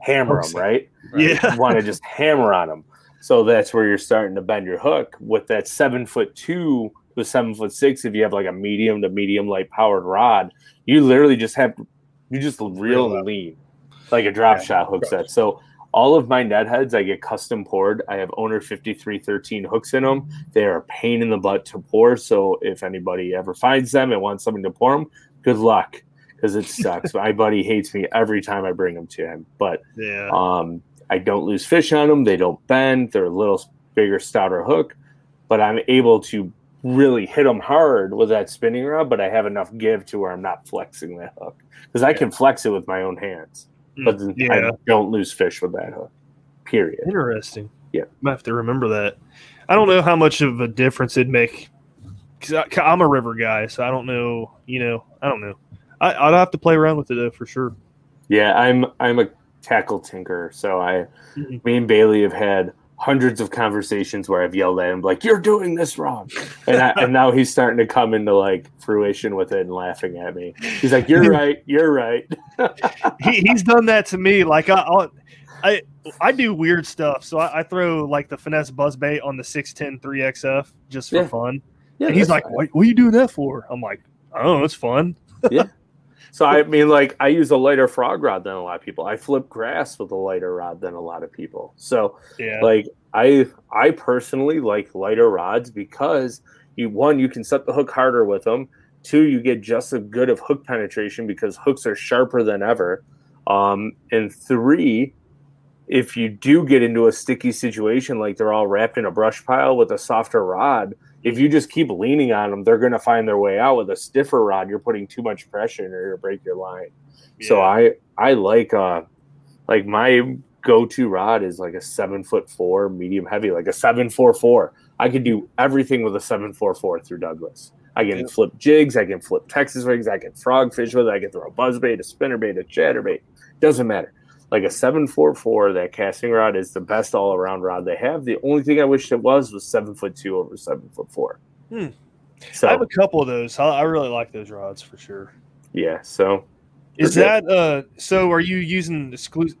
hammer them, right? Yeah. Want to just hammer on them. So that's where you're starting to bend your hook. With that 7'2" with 7'6", if you have like a medium to medium light powered rod, you literally just have reel and lean, like a drop shot hook set. So all of my Ned heads, I get custom poured. I have owner 5313 hooks in them. They are a pain in the butt to pour. So if anybody ever finds them and wants something to pour them, good luck, because it sucks. My buddy hates me every time I bring them to him. But I don't lose fish on them. They don't bend. They're a little bigger, stouter hook. But I'm able to really hit them hard with that spinning rod, but I have enough give to where I'm not flexing that hook, because I can flex it with my own hands. But I don't lose fish with that hook, period. Interesting. Yeah. I have to remember that. I don't know how much of a difference it'd make, because I'm a river guy, so I don't know. I don't know. I'd have to play around with it, though, for sure. Yeah, I'm a tackle tinker, so me and Bailey have had hundreds of conversations where I've yelled at him, like, you're doing this wrong. And now he's starting to come into like fruition with it and laughing at me. He's like, you're right. He's done that to me. Like I do weird stuff. So I throw like the finesse buzz bait on the 610 3XF just for fun. Yeah, and he's like, what are you doing that for? I'm like, I don't know. It's fun. Yeah. So, I mean, like, I use a lighter frog rod than a lot of people. I flip grass with a lighter rod than a lot of people. So, like, I personally like lighter rods because, you can set the hook harder with them. Two, you get just as good of hook penetration because hooks are sharper than ever. And three, if you do get into a sticky situation, like they're all wrapped in a brush pile with a softer rod, if you just keep leaning on them, they're going to find their way out. With a stiffer rod, you're putting too much pressure and you're going to break your line. Yeah. So I like my go-to rod is like a 7'4" medium heavy, like a 744. I can do everything with a 744 through Douglas. I can flip jigs. I can flip Texas rigs. I can frog fish with it. I can throw a buzzbait, a spinnerbait, a chatterbait. Doesn't matter. Like a 744, that casting rod is the best all-around rod they have. The only thing I wished it was 7'2" over 7'4". So I have a couple of those. I really like those rods for sure. Yeah. So is that so? Are you using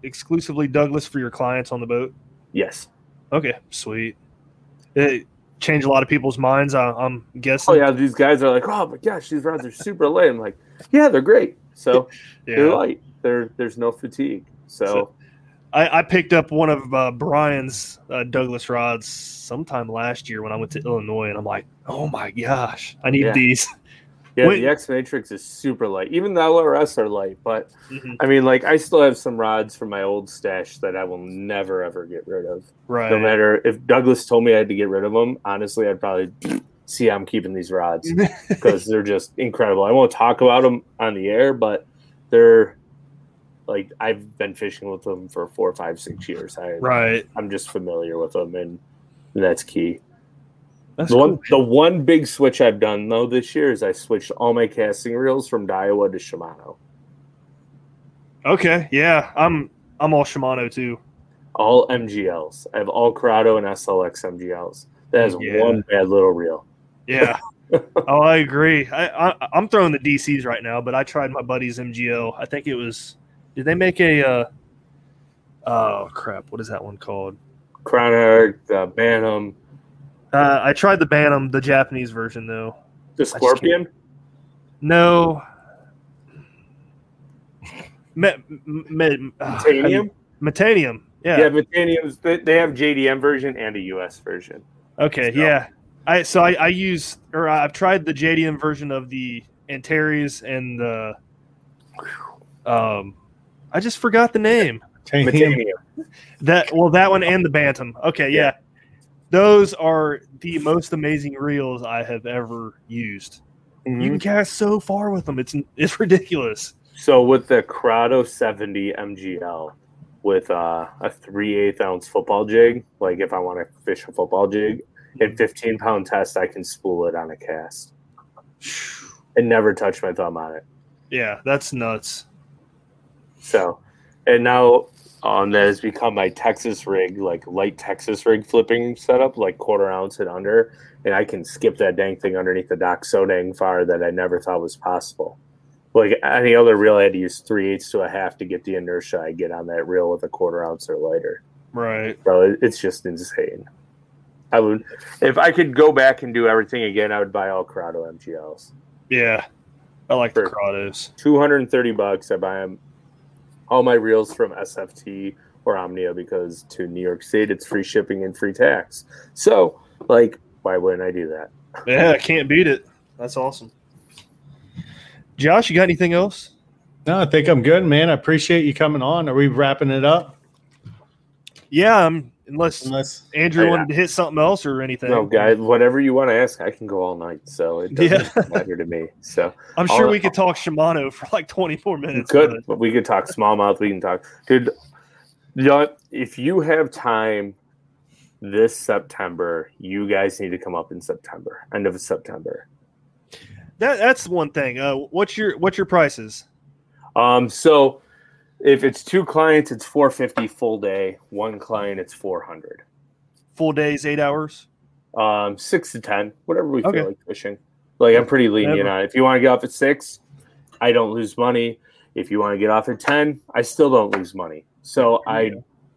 exclusively Douglas for your clients on the boat? Yes. Okay. Sweet. It changed a lot of people's minds, I'm guessing. Oh yeah, these guys are like, oh my gosh, these rods are super light. I'm like, yeah, they're great. So they're light. There's no fatigue. So I picked up one of Brian's Douglas rods sometime last year when I went to Illinois, and I'm like, oh my gosh, I need these. Yeah, the X Matrix is super light. Even the LRS are light, but I mean, like, I still have some rods from my old stash that I will never ever get rid of. Right. No matter if Douglas told me I had to get rid of them, honestly, I'd probably see I'm keeping these rods because they're just incredible. I won't talk about them on the air, but they're. Like, I've been fishing with them for 4, 5, 6 years. I'm just familiar with them, and that's key. That's the one big switch I've done, though, this year is I switched all my casting reels from Daiwa to Shimano. Okay, yeah. I'm all Shimano, too. All MGLs. I have all Corrado and SLX MGLs. That is one bad little reel. Yeah. Oh, I agree. I'm throwing the DCs right now, but I tried my buddy's MGL. I think it was... Did they make a oh crap, what is that one called? Conneaut, Bantam. I tried the Bantam, the Japanese version though. The Scorpion? No. Metanium? Metanium. Yeah. Yeah, Metanium's they have JDM version and a US version. Okay, so. Yeah. I've tried the JDM version of the Antares and the I just forgot the name. That one and the Bantam. Okay, yeah. Those are the most amazing reels I have ever used. Mm-hmm. You can cast so far with them. It's ridiculous. So with the Corrado 70 MGL with a 3/8 ounce football jig, like if I want to fish a football jig, in 15 pound test, I can spool it on a cast. and never touched my thumb on it. Yeah, that's nuts. So, and now that has become my Texas rig, like light Texas rig flipping setup, like quarter ounce and under. And I can skip that dang thing underneath the dock so dang far that I never thought was possible. Like any other reel, I had to use 3/8 to a half to get the inertia I get on that reel with a quarter ounce or lighter. Right. So it's just insane. I would, if I could go back and do everything again, I would buy all Corrado MGLs. Yeah, I like the Corrados. $230, I buy them. All my reels from SFT or Omnia, because to New York State it's free shipping and free tax. So, like, why wouldn't I do that? Yeah, I can't beat it. That's awesome. Josh, you got anything else? No, I think I'm good, man. I appreciate you coming on. Are we wrapping it up? Yeah, unless Andrew wanted to hit something else or anything. No, guys, whatever you want to ask, I can go all night, so it doesn't matter to me. So I'm sure we could talk Shimano for like 24 minutes. Good, but we could talk smallmouth. We can talk, dude. You know, if you have time this September, you guys need to come up in September, end of September. That's one thing. What's your prices? So. If it's two clients, it's $450 full day. One client, it's $400. Full days, 8 hours? 6 to 10, whatever we feel like fishing. Like, I'm pretty lenient on it. If you want to get off at 6, I don't lose money. If you want to get off at 10, I still don't lose money. So I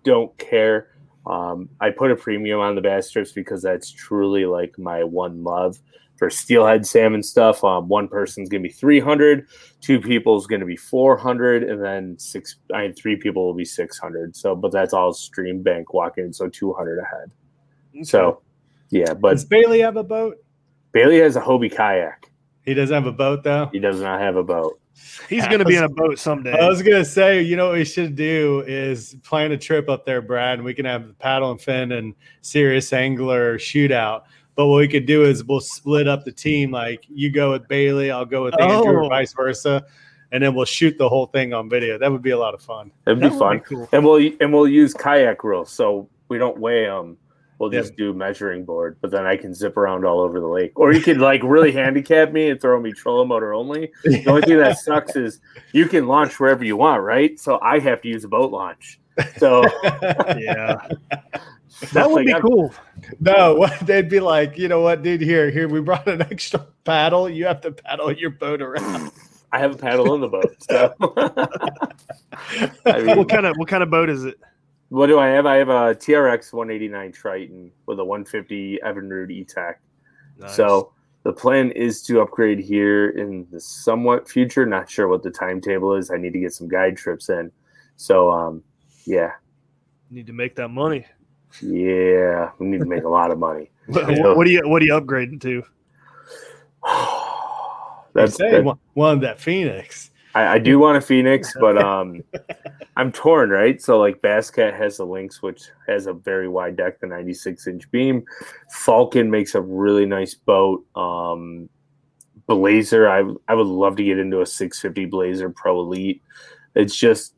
don't care. I put a premium on the bass strips because that's truly like my one love. For steelhead salmon stuff, one person's gonna be $300, two people's gonna be $400, and then three people will be $600. So, but that's all stream bank walking, so $200 ahead. Okay. So, yeah. But does Bailey have a boat? Bailey has a Hobie kayak. He doesn't have a boat though. He does not have a boat. He's gonna be in a boat someday. I was gonna say, you know what we should do is plan a trip up there, Brad. And we can have the Paddle and Fin and Serious Angler shootout. But what we could do is we'll split up the team. Like, you go with Bailey, I'll go with Andrew, or vice versa, and then we'll shoot the whole thing on video. That would be a lot of fun. That'd be fun. Be cool. And we'll use kayak reels, so we don't weigh them. We'll just do measuring board. But then I can zip around all over the lake. Or you could like really handicap me and throw me trolling motor only. The only thing that sucks is you can launch wherever you want, right? So I have to use a boat launch. So that would be cool. No, they'd be like, you know what, dude, here, we brought an extra paddle. You have to paddle your boat around. I have a paddle in the boat. So. I mean, what kind of boat is it? What do I have? I have a TRX 189 Triton with a 150 Evinrude E-Tech. Nice. So the plan is to upgrade here in the somewhat future. Not sure what the timetable is. I need to get some guide trips in. So, need to make that money. Yeah, we need to make a lot of money. What are you upgrading to? One that Phoenix. I do want a Phoenix, but I'm torn, right? So like Bass Cat has the Lynx, which has a very wide deck, the 96-inch beam. Falcon makes a really nice boat. Blazer, I would love to get into a 650 Blazer Pro Elite. It's just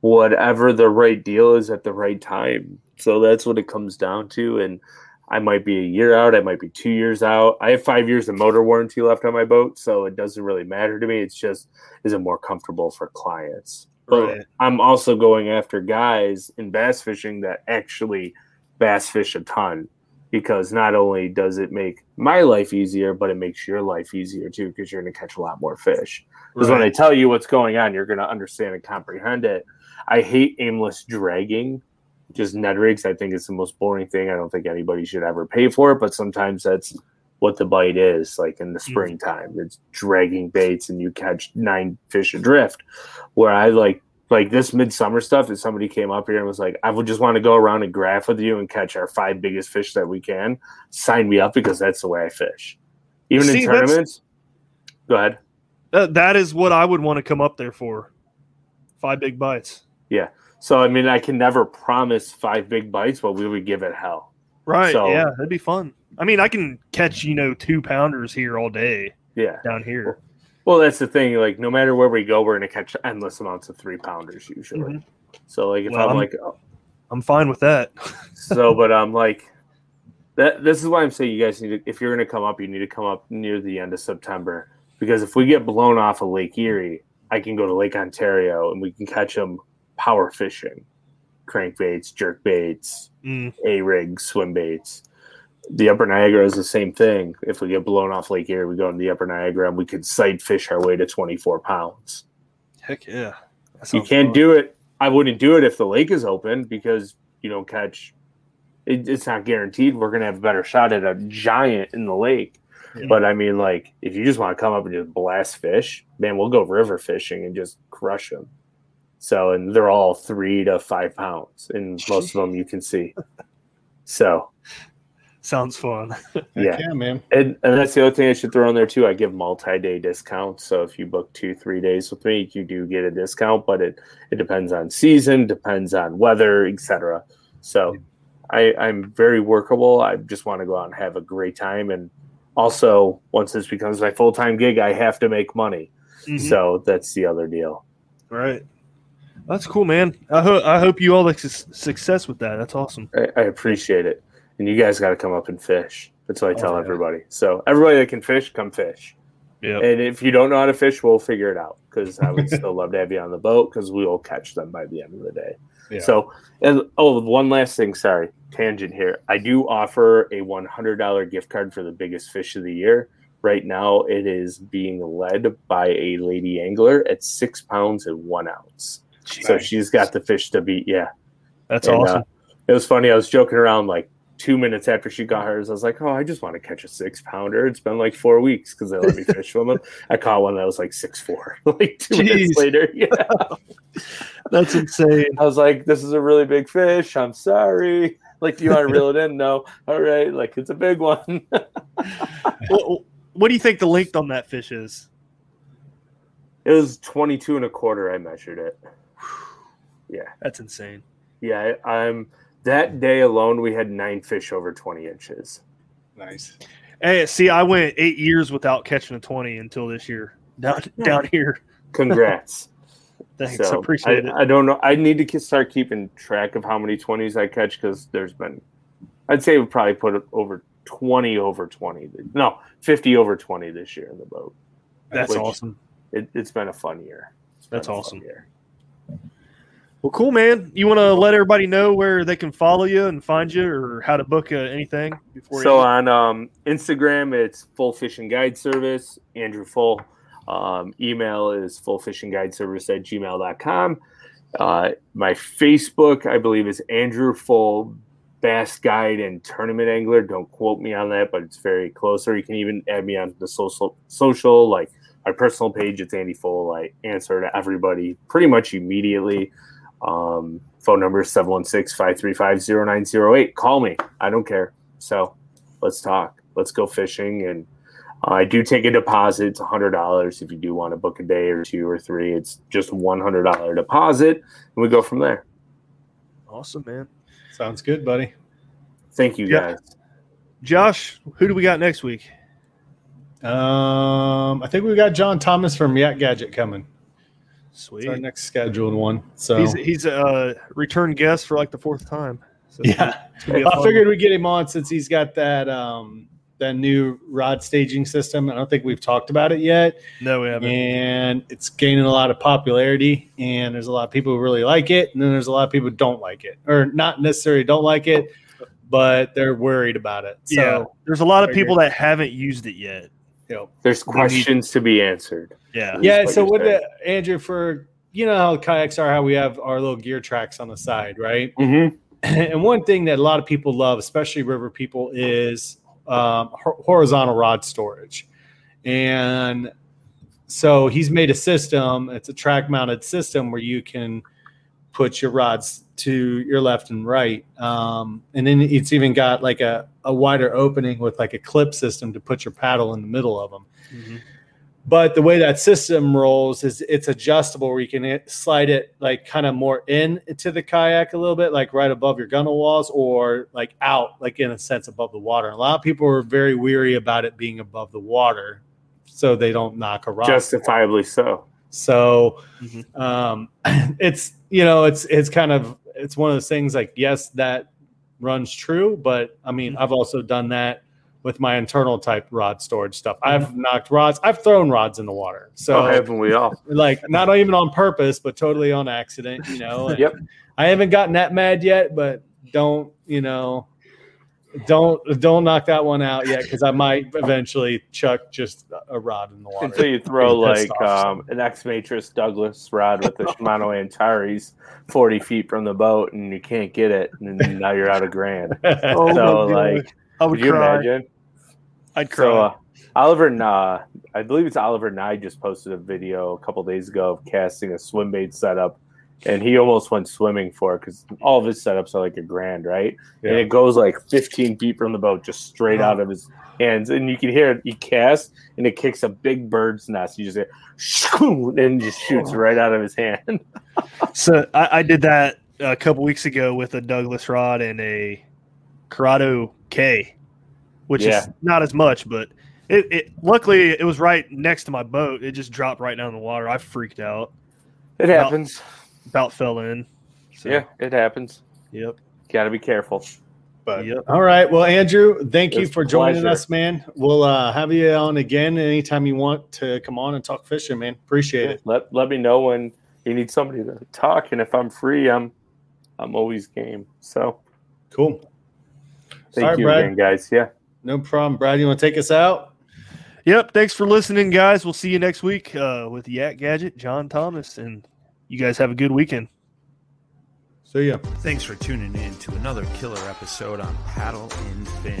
whatever the right deal is at the right time. So that's what it comes down to. And I might be a year out. I might be 2 years out. I have 5 years of motor warranty left on my boat, so it doesn't really matter to me. It's just, is it more comfortable for clients? Right. But I'm also going after guys in bass fishing that actually bass fish a ton, because not only does it make my life easier, but it makes your life easier too, because you're going to catch a lot more fish. Because when I tell you what's going on, you're going to understand and comprehend it. I hate aimless dragging. Just Ned rigs, I think it's the most boring thing. I don't think anybody should ever pay for it, but sometimes that's what the bite is. Like in the springtime, it's dragging baits and you catch 9 fish adrift. Where I like this midsummer stuff, if somebody came up here and was like, I would just want to go around and graph with you and catch our 5 biggest fish that we can, sign me up, because that's the way I fish. Even in tournaments. Go ahead. That is what I would want to come up there for. 5 big bites. Yeah. So, I mean, I can never promise 5 big bites, but we would give it hell. Right, so, yeah, that'd be fun. I mean, I can catch, 2-pounders here all day down here. Well, that's the thing. Like, no matter where we go, we're going to catch endless amounts of 3-pounders usually. Mm-hmm. So, like, if I'm fine with that. So, but I'm like, this is why I'm saying you guys need to, if you're going to come up, you need to come up near the end of September. Because if we get blown off of Lake Erie, I can go to Lake Ontario and we can catch them power fishing. Crankbaits, jerkbaits, A-rigs, swimbaits. The Upper Niagara is the same thing. If we get blown off Lake Erie, we go to the Upper Niagara and we could sight fish our way to 24 pounds. Heck yeah. You can't do it. I wouldn't do it if the lake is open because you don't catch it, it's not guaranteed we're going to have a better shot at a giant in the lake. Yeah. But, I mean, like, if you just want to come up and just blast fish, man, we'll go river fishing and just crush them. So, and they're all 3 to 5 pounds, and most of them you can see. So. Sounds fun. Yeah. Yeah, man. And that's the other thing I should throw in there, too. I give multi-day discounts. So if you book 2-3 days with me, you do get a discount, but it depends on season, depends on weather, etc. So I'm very workable. I just want to go out and have a great time. And also, once this becomes my full-time gig, I have to make money. Mm-hmm. So that's the other deal. Right. That's cool, man. I hope you all like success with that. That's awesome. I appreciate it. And you guys got to come up and fish. That's what I tell everybody. So everybody that can fish, come fish. Yep. And if you don't know how to fish, we'll figure it out because I would still love to have you on the boat because we will catch them by the end of the day. Yeah. So, and one last thing. Sorry, tangent here. I do offer a $100 gift card for the biggest fish of the year. Right now, it is being led by a lady angler at 6 pounds and 1 ounce. Jeez. So she's got the fish to beat. Yeah, that's awesome. It was funny. I was joking around like 2 minutes after she got hers. I was like, oh, I just want to catch a 6-pounder. It's been like 4 weeks because they let me fish with them. I caught one that was like 6'4", like 2 minutes later. Yeah. That's insane. I was like, this is a really big fish. I'm sorry. Like, do you want to reel it in? No. All right. Like, it's a big one. What do you think the length on that fish is? It was 22 and a quarter. I measured it. Yeah. That's insane. Yeah. That day alone, we had 9 fish over 20 inches. Nice. Hey, see, I went 8 years without catching a 20 until this year. Down here. Congrats. Thanks. So, I appreciate it. I don't know. I need to start keeping track of how many 20s I catch because there's been, I'd say we probably put over 20 over 20. No, 50 over 20 this year in the boat. That's awesome. It's been a fun year. That's awesome. Well, cool, man. You want to let everybody know where they can follow you and find you or how to book anything? So on Instagram, it's Full Fishing Guide Service, Andrew Full. Email is fullfishingguideservice@gmail.com. My Facebook, I believe, is Andrew Full Bass Guide and Tournament Angler. Don't quote me on that, but it's very close. Or you can even add me on the social like my personal page. It's Andy Full. I answer to everybody pretty much immediately. Phone number is 716-535-0908. Call me. I don't care. So let's talk. Let's go fishing. And I do take a deposit. It's $100 if you do want to book a day or 2 or 3. It's just $100 deposit, and we go from there. Awesome, man. Sounds good, buddy. Thank you, guys. Josh, who do we got next week? I think we got John Thomas from Yak Gadget coming. Sweet. It's our next scheduled one. So he's a return guest for like the 4th time. So yeah, I figured we'd get him on since he's got that new rod staging system. I don't think we've talked about it yet. No, we haven't. And it's gaining a lot of popularity. And there's a lot of people who really like it. And then there's a lot of people who don't like it, or not necessarily don't like it, but they're worried about it. So yeah, there's a lot of people that haven't used it yet. You know, there's questions to be answered. Yeah. Yeah. So what Andrew, for, you know, how kayaks are, how we have our little gear tracks on the side, right? Mm-hmm. And one thing that a lot of people love, especially river people, is horizontal rod storage. And so he's made a system. It's a track mounted system where you can put your rods to your left and right. And then it's even got like a wider opening with like a clip system to put your paddle in the middle of them. Mm-hmm. But the way that system rolls is it's adjustable where you can slide it like kind of more in to the kayak a little bit, like right above your gunnel walls, or like out, like in a sense above the water. And a lot of people are very weary about it being above the water, so they don't knock a rod. Justifiably so. So it's, you know, it's kind of, it's one of those things like, yes, that runs true, but I mean, I've also done that with my internal type rod storage stuff. I've knocked rods. I've thrown rods in the water. So haven't we all? Like, not even on purpose, but totally on accident, you know. And yep. I haven't gotten that mad yet, but don't, you know, don't knock that one out yet, because I might eventually chuck just a rod in the water. Until you throw like an X-Matrix Douglas rod with a Shimano Antares 40 feet from the boat and you can't get it, and then now you're out of grand. So like, I would cry. Imagine? I'd cry. So, Oliver and I believe it's Oliver and I just posted a video a couple days ago of casting a swim bait setup, and he almost went swimming for it because all of his setups are like a grand, right? Yeah. And it goes like 15 feet from the boat, just straight out of his hands, and you can hear it. He casts, and it kicks a big bird's nest. You just hear, and just shoots right out of his hand. So I did that a couple weeks ago with a Douglas rod and a Corrado K, which is not as much, but it luckily it was right next to my boat. It just dropped right down in the water. I freaked out. It happens. About fell in. So. Yeah, it happens. Yep. Got to be careful. But all right. Well, Andrew, thank you for joining us, man. We'll have you on again anytime you want to come on and talk fishing, man. Appreciate it. Let me know when you need somebody to talk, and if I'm free, I'm always game. So cool. Thank you again, guys. Yeah. No problem. Brad, you want to take us out? Yep. Thanks for listening, guys. We'll see you next week with Yak Gadget, John Thomas, and you guys have a good weekend. See ya. Thanks for tuning in to another killer episode on Paddle and Fin.